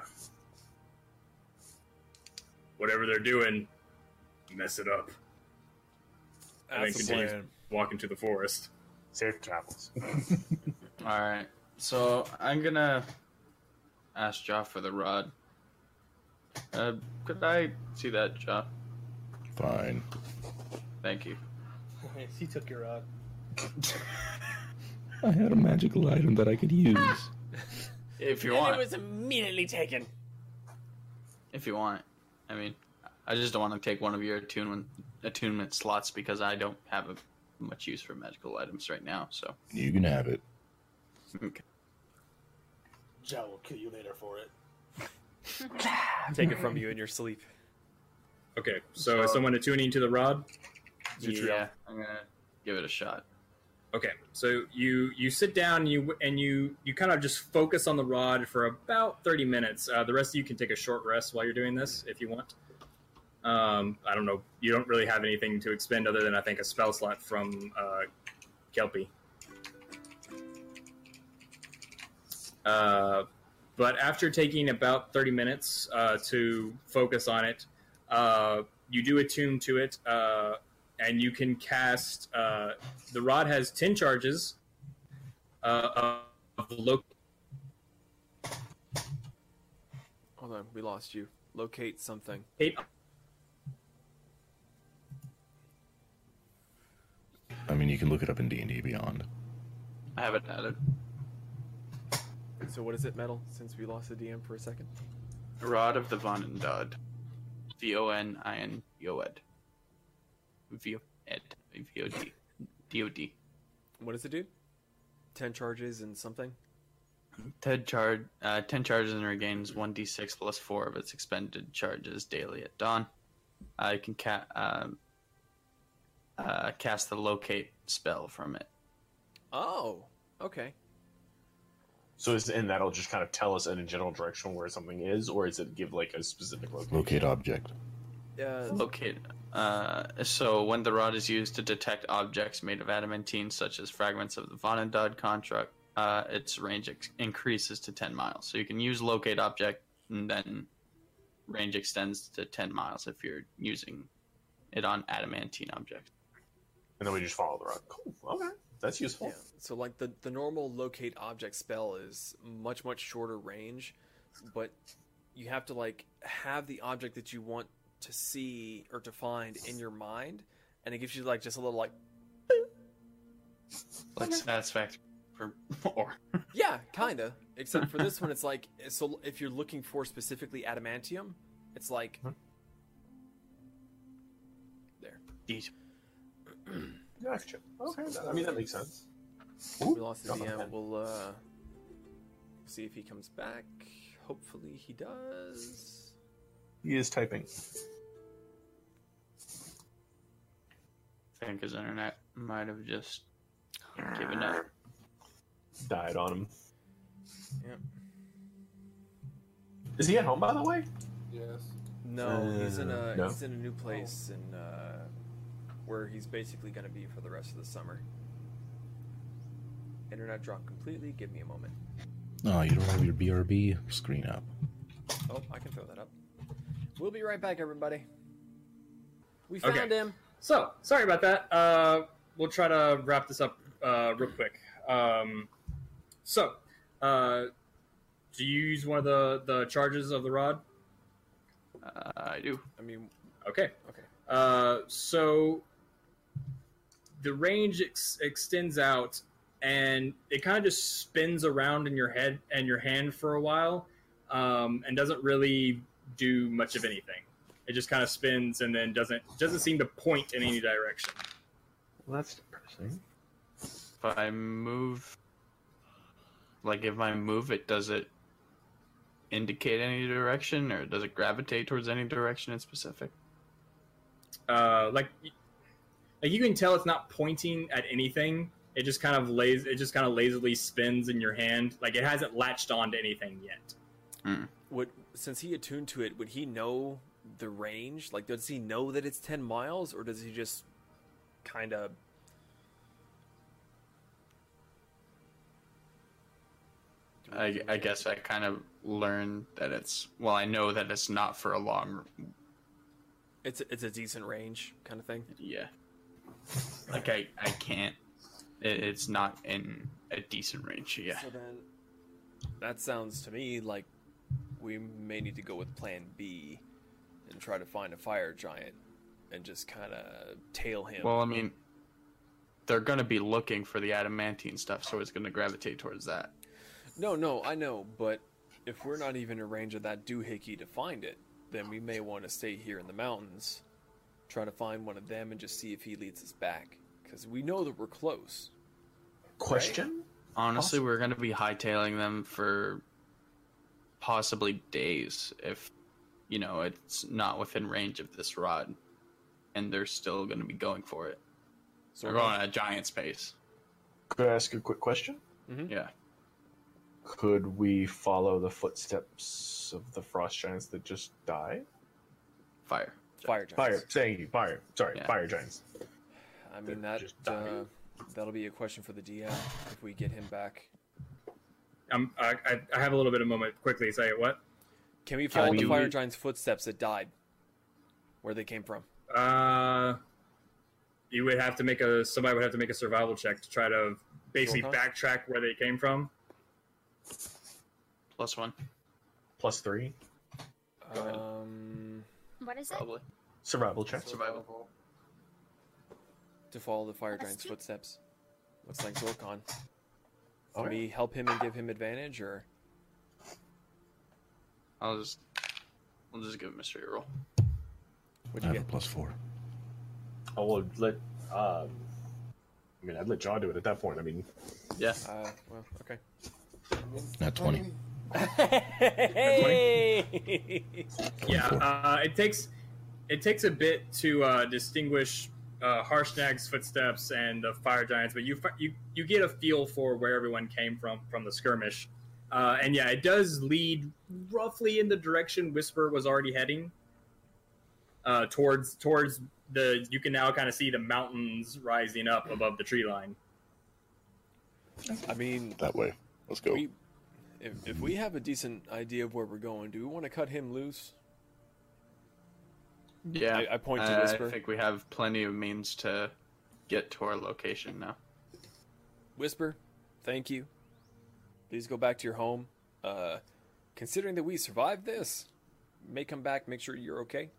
whatever they're doing, mess it up. And That's then continue the plan. Walking to the forest. Safe travels. All right. So I'm going to ask Jaw for the rod. Uh, could I see that, Jaw? Fine. Thank you. He took your rod. I had a magical item that I could use. If you and want. It was immediately taken. If you want. I mean, I just don't want to take one of your attunement, attunement slots because I don't have a, much use for magical items right now. So you can have it. Okay. Jaw will kill you later for it. Take it from you in your sleep. Okay, so, so is someone attuning to the rod? Yeah, I'm going to give it a shot. Okay, so you, you sit down you and you, you kind of just focus on the rod for about thirty minutes. Uh, the rest of you can take a short rest while you're doing this if you want. Um, I don't know. You don't really have anything to expend other than, I think, a spell slot from uh, Kelpie. Uh, but after taking about thirty minutes uh, to focus on it, uh, you do attune to it. Uh, And you can cast... Uh, the rod has ten charges uh, of locate. Hold on, we lost you. Locate something. I mean, you can look it up in D and D Beyond. I have it added. So what is it, Metal, since we lost the D M for a second? Rod of the Vonendod. V O N I N D O D. V O D. D O D. What does it do? Ten charges and something? Ten, char- uh, ten charges and regains one d six plus four of its expended charges daily at dawn. I can ca- uh, uh, cast the locate spell from it. Oh, okay. So is, and that'll just kind of tell us in a general direction where something is, or is it give like a specific location? Locate object. Uh, locate. Uh, so when the rod is used to detect objects made of adamantine, such as fragments of the Vonendod construct, uh, its range ex- increases to ten miles. So you can use locate object, and then range extends to ten miles if you're using it on adamantine objects. And then we just follow the rod. Cool. Okay. That's useful. Yeah. So like the, the normal locate object spell is much, much shorter range, but you have to like have the object that you want to see or to find in your mind, and it gives you like just a little like like satisfaction for more. Yeah, kinda. Except for this one, it's like, so if you're looking for specifically adamantium, it's like huh? there. Gotcha. Okay. I mean, that makes sense. Ooh, we lost the D M. We'll uh, see if he comes back. Hopefully, he does. He is typing. I think his internet might have just given up. Died on him. Yep. Is he at home, by the way? Yes. No, uh, he's in a no. he's in a new place, and uh, where he's basically going to be for the rest of the summer. Internet dropped completely. Give me a moment. Oh, you don't have your B R B screen up. Oh, I can throw that up. We'll be right back, everybody. We found okay. him. So, sorry about that. Uh, we'll try to wrap this up uh, real quick. Um, so, uh, do you use one of the, the charges of the rod? Uh, I do. I mean, okay. Okay. Uh, so, the range ex- extends out, and it kind of just spins around in your head and your hand for a while, um, and doesn't really do much of anything. It just kind of spins and then doesn't doesn't seem to point in any direction. Well, that's depressing. If I move, like if I move it, does it indicate any direction, or does it gravitate towards any direction in specific? Uh, like, like you can tell it's not pointing at anything. It just kind of lays. It just kind of lazily spins in your hand. Like it hasn't latched on to anything yet. Mm. Would since he attuned to it, would he know the range? Like, does he know that it's ten miles, or does he just kind of I, I guess I kind of learned that it's, well, I know that it's not for a long. It's it's a decent range kind of thing. Yeah. Like, I, I can't. It, it's not in a decent range, yeah. So then, that sounds to me like we may need to go with plan B and try to find a fire giant and just kind of tail him. Well, I mean, they're going to be looking for the adamantine stuff, so it's going to gravitate towards that. No, no, I know, but if we're not even in range of that doohickey to find it, then we may want to stay here in the mountains, try to find one of them, and just see if he leads us back, because we know that we're close. Question? Right? Honestly, possibly. We're going to be hightailing them for possibly days if, you know, it's not within range of this rod, and they're still going to be going for it. So we're going at a giant space. Could I ask a quick question? Mm-hmm. Yeah. Could we follow the footsteps of the frost giants that just died? Fire. Fire giants. Fire. Thank you. Fire. Sorry. Yeah. Fire giants. I mean, that, uh, that'll be a question for the D M if we get him back. Um, I, I, I have a little bit of a moment. Quickly, say what? Can we follow Can we... the fire giants' footsteps that died? Where they came from? Uh, you would have to make a... Somebody would have to make a survival check to try to basically Zorkon? Backtrack where they came from. Plus one. Plus three. Um, what is it? Probably. Survival check. Survival. To follow the fire giant's footsteps. Looks like Zorkon. Can right. we help him and give him advantage, or? I'll just, I'll just give him a straight roll. What'd you I get? Have a plus four. I would let. Um, I mean, I'd let John do it at that point. I mean. Yeah. Uh, well, okay. Not twenty. Hey! Yeah, uh, it takes it takes a bit to uh, distinguish uh, Harshnag's footsteps and the fire giants, but you you you get a feel for where everyone came from from the skirmish, uh, and yeah, it does lead roughly in the direction Whisperer was already heading uh, towards towards the. You can now kind of see the mountains rising up above the tree line. I mean, that way. Let's go. We, if, if we have a decent idea of where we're going, do we want to cut him loose? Yeah. I, I point to uh, Whisper. I think we have plenty of means to get to our location now. Whisper, thank you. Please go back to your home. Uh, considering that we survived this, may come back, make sure you're okay.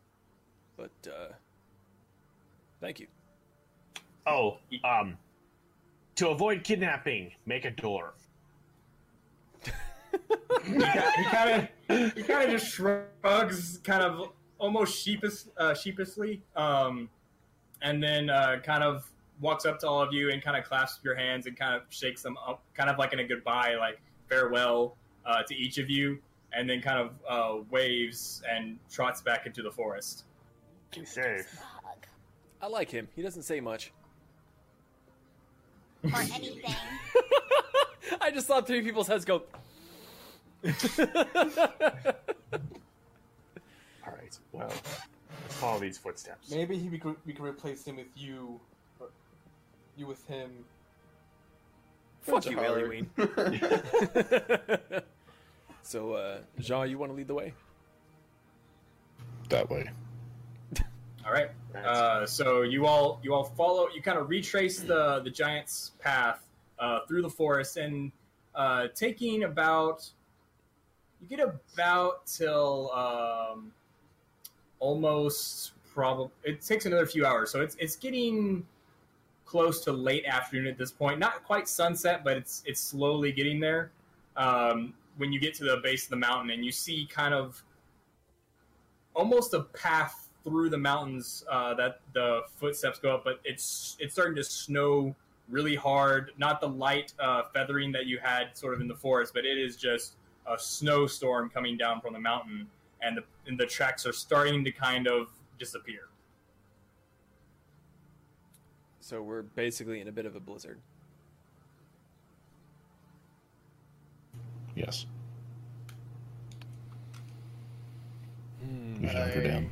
But, uh, thank you. Oh, um, to avoid kidnapping, make a door. he kind of, he kind of just shrugs, kind of almost sheepish, uh, sheepishly, um, and then uh, kind of walks up to all of you and kind of clasps your hands and kind of shakes them up, kind of like in a goodbye, like farewell uh, to each of you, and then kind of uh, waves and trots back into the forest. Be safe. I like him. He doesn't say much. Or anything. I just saw three people's heads go. All right. Well, let's follow these footsteps. Maybe he, we could we could replace him with you, or you with him. Fuck you, Aliween. So, uh, Jean, you want to lead the way? That way. All right. Uh, so you all you all follow. You kind of retrace the the giant's path uh, through the forest, and uh, taking about. You get about till um, almost probably. It takes another few hours, so it's it's getting close to late afternoon at this point. Not quite sunset, but it's it's slowly getting there. Um, when you get to the base of the mountain, and you see kind of almost a path through the mountains uh, that the footsteps go up, but it's it's starting to snow really hard. Not the light uh, feathering that you had sort of in the forest, but it is just. A snowstorm coming down from the mountain, and the and the tracks are starting to kind of disappear. So we're basically in a bit of a blizzard. Yes. Hmm, I, hunker down.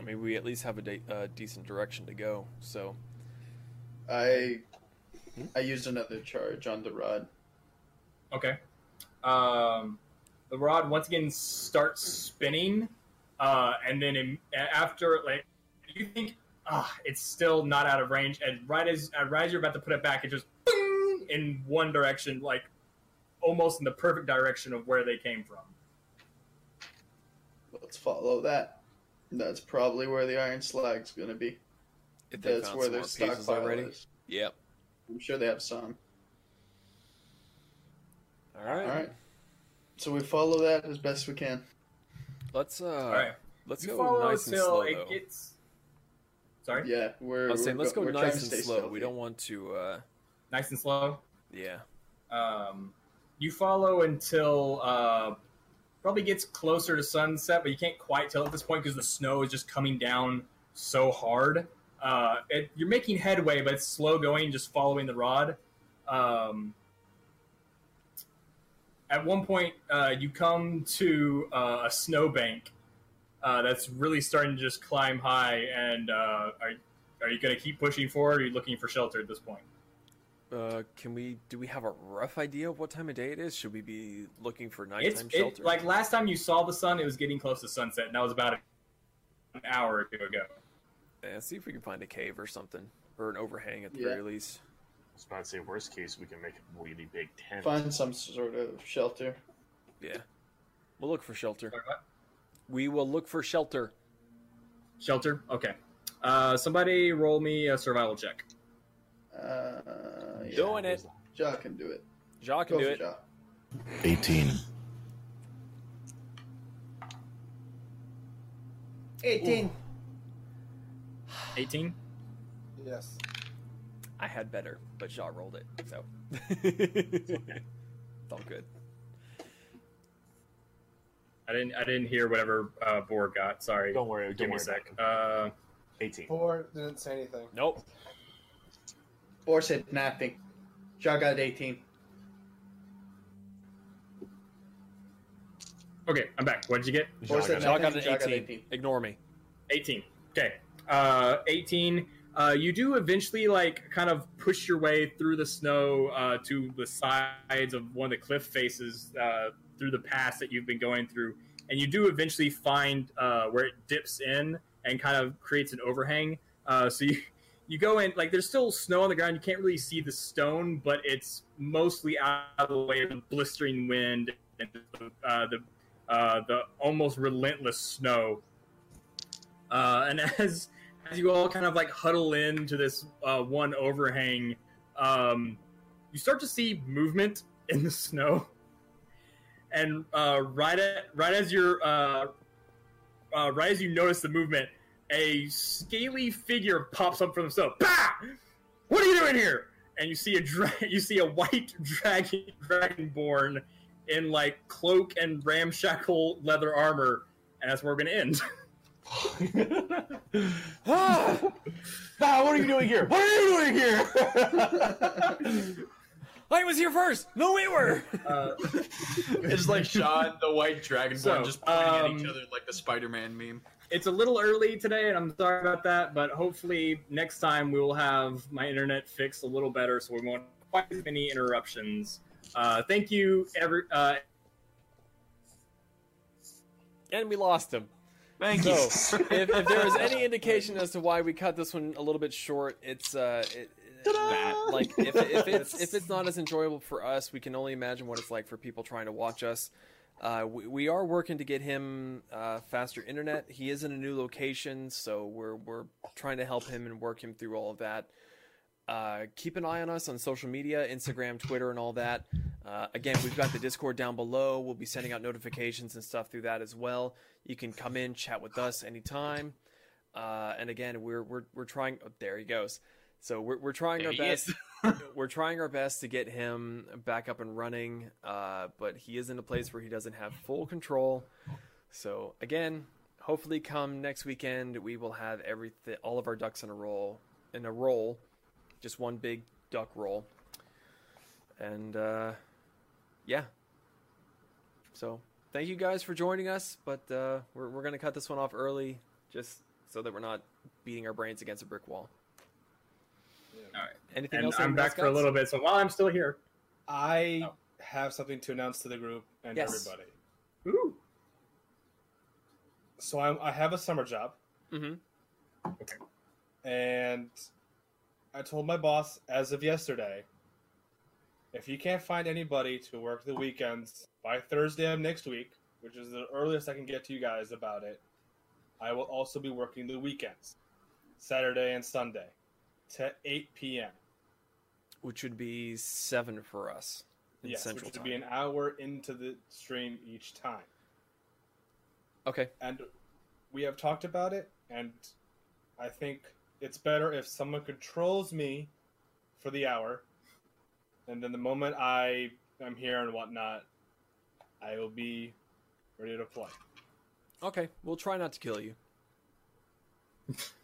I mean, we at least have a de- uh, decent direction to go. So, I I used another charge on the rod. Okay. Um, the rod once again starts spinning, uh, and then in, after, like, you think, ah, oh, it's still not out of range, and right as right as you're about to put it back, it just boom, in one direction, like almost in the perfect direction of where they came from. Let's follow that. That's probably where the iron slag's going to be. If they That's found where their stockpile already. Is. Yep. I'm sure they have some. All right. All right. So we follow that as best we can. Let's uh. All right. Let's you go nice and slow. It gets... Sorry. Yeah, we're. I was saying, let's go nice and slow. Stealthy. We don't want to. Uh... Nice and slow. Yeah. Um, you follow until uh. Probably gets closer to sunset, but you can't quite tell at this point because the snow is just coming down so hard. Uh, it, you're making headway, but it's slow going, just following the rod. Um, at one point, uh, you come to uh, a snowbank uh, that's really starting to just climb high. And uh, are are you going to keep pushing forward, or are you looking for shelter at this point? Uh, can we, do we have a rough idea of what time of day it is? Should we be looking for nighttime it's, shelter? It, like last time you saw the sun, it was getting close to sunset, and that was about an hour or two ago. Yeah, see if we can find a cave or something, or an overhang at the yeah. very least. I was about to say, worst case, we can make a really big tent. Find some sort of shelter. Yeah. We'll look for shelter. Sorry, what? We will look for shelter. Shelter? Okay. Uh, somebody roll me a survival check. Uh, yeah. Doing it. Ja can do it. Ja can Go do it. Ja. eighteen. eighteen. Ooh. eighteen? Yes. I had better, but Ja rolled it, so. It's okay. It's all good. I didn't. I didn't hear whatever uh, Boar got. Sorry. Don't worry. Give don't me worry a sec. Uh, eighteen. Boar didn't say anything. Nope. Boar said nothing. Ja got eighteen. Okay, I'm back. What did you get? Boar said Ja got an eighteen. Ignore me. eighteen. Okay. Uh, eighteen. Uh, you do eventually, like, kind of push your way through the snow uh, to the sides of one of the cliff faces uh, through the pass that you've been going through. And you do eventually find uh, where it dips in and kind of creates an overhang. Uh, so you... You go in, like, there's still snow on the ground. You can't really see the stone, but it's mostly out of the way of the blistering wind and uh, the uh, the almost relentless snow. Uh, and as as you all kind of, like, huddle into this uh, one overhang, um, you start to see movement in the snow. And uh, right at right as you're uh, uh, right as you notice the movement, a scaly figure pops up from the snow. Bah! What are you doing here? And you see a dra- you see a white dragon, dragonborn, in like cloak and ramshackle leather armor, and that's where we're gonna end. ah! Ah, what are you doing here? What are you doing here? I was here first. No, we were. Uh, it's like Sean, the white dragonborn, so, just pointing um, at each other like the Spider-Man meme. It's a little early today, and I'm sorry about that, but hopefully next time we will have my internet fixed a little better so we won't have quite as many interruptions. Uh, thank you, every. Uh... And we lost him. Thank so, you. if, if there is any indication as to why we cut this one a little bit short, it's uh, it, that. Like if, if it's if it's not as enjoyable for us, we can only imagine what it's like for people trying to watch us. Uh, we, we are working to get him uh, faster internet. He is in a new location, so we're we're trying to help him and work him through all of that. Uh, keep an eye on us on social media, Instagram, Twitter, and all that. Uh, again, we've got the Discord down below. We'll be sending out notifications and stuff through that as well. You can come in, chat with us anytime. Uh, and again, we're we're we're trying. Oh, there he goes. So we're we're trying there our best. We're trying our best to get him back up and running, uh, but he is in a place where he doesn't have full control. So again, hopefully, come next weekend, we will have everything, all of our ducks in a roll, in a roll, just one big duck roll. And uh, yeah, so thank you guys for joining us, but uh, we're we're gonna cut this one off early, just so that we're not beating our brains against a brick wall. All right. Anything and else I'm back for a little bit, so while I'm still here, I oh. have something to announce to the group and yes. everybody. Ooh. So I'm, I have a summer job. Mm-hmm. Okay. And I told my boss as of yesterday, if you can't find anybody to work the weekends by Thursday of next week, which is the earliest I can get to you guys about it, I will also be working the weekends, Saturday and Sunday, to eight p.m. Which would be seven for us in yes, Central Time. Yes, which would be an hour into the stream each time. Okay. And we have talked about it, and I think it's better if someone controls me for the hour, and then the moment I am here and whatnot, I will be ready to play. Okay, we'll try not to kill you.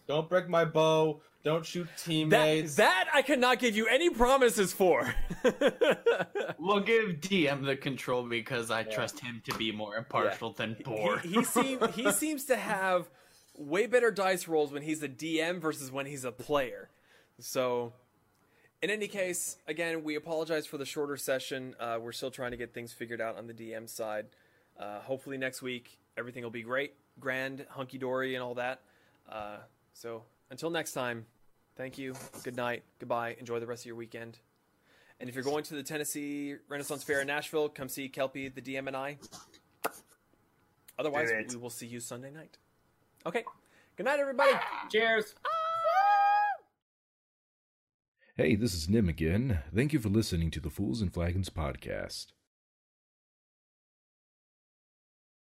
Don't break my bow. Don't shoot teammates. That, that I cannot give you any promises for. We'll give D M the control because I yeah. trust him to be more impartial yeah. than Boar. He, he, seem, he seems to have way better dice rolls when he's a D M versus when he's a player. So, in any case, again, we apologize for the shorter session. Uh, we're still trying to get things figured out on the D M side. Uh, hopefully next week everything will be great, grand, hunky-dory, and all that. Uh, so until next time, thank you, good night, goodbye, enjoy the rest of your weekend. And if you're going to the Tennessee Renaissance Fair in Nashville, come see Kelpie, the D M, and I. Otherwise, we will see you Sunday night. Okay, good night, everybody. Cheers. Hey, this is Nim again. Thank you for listening to the Fools and Flagons podcast.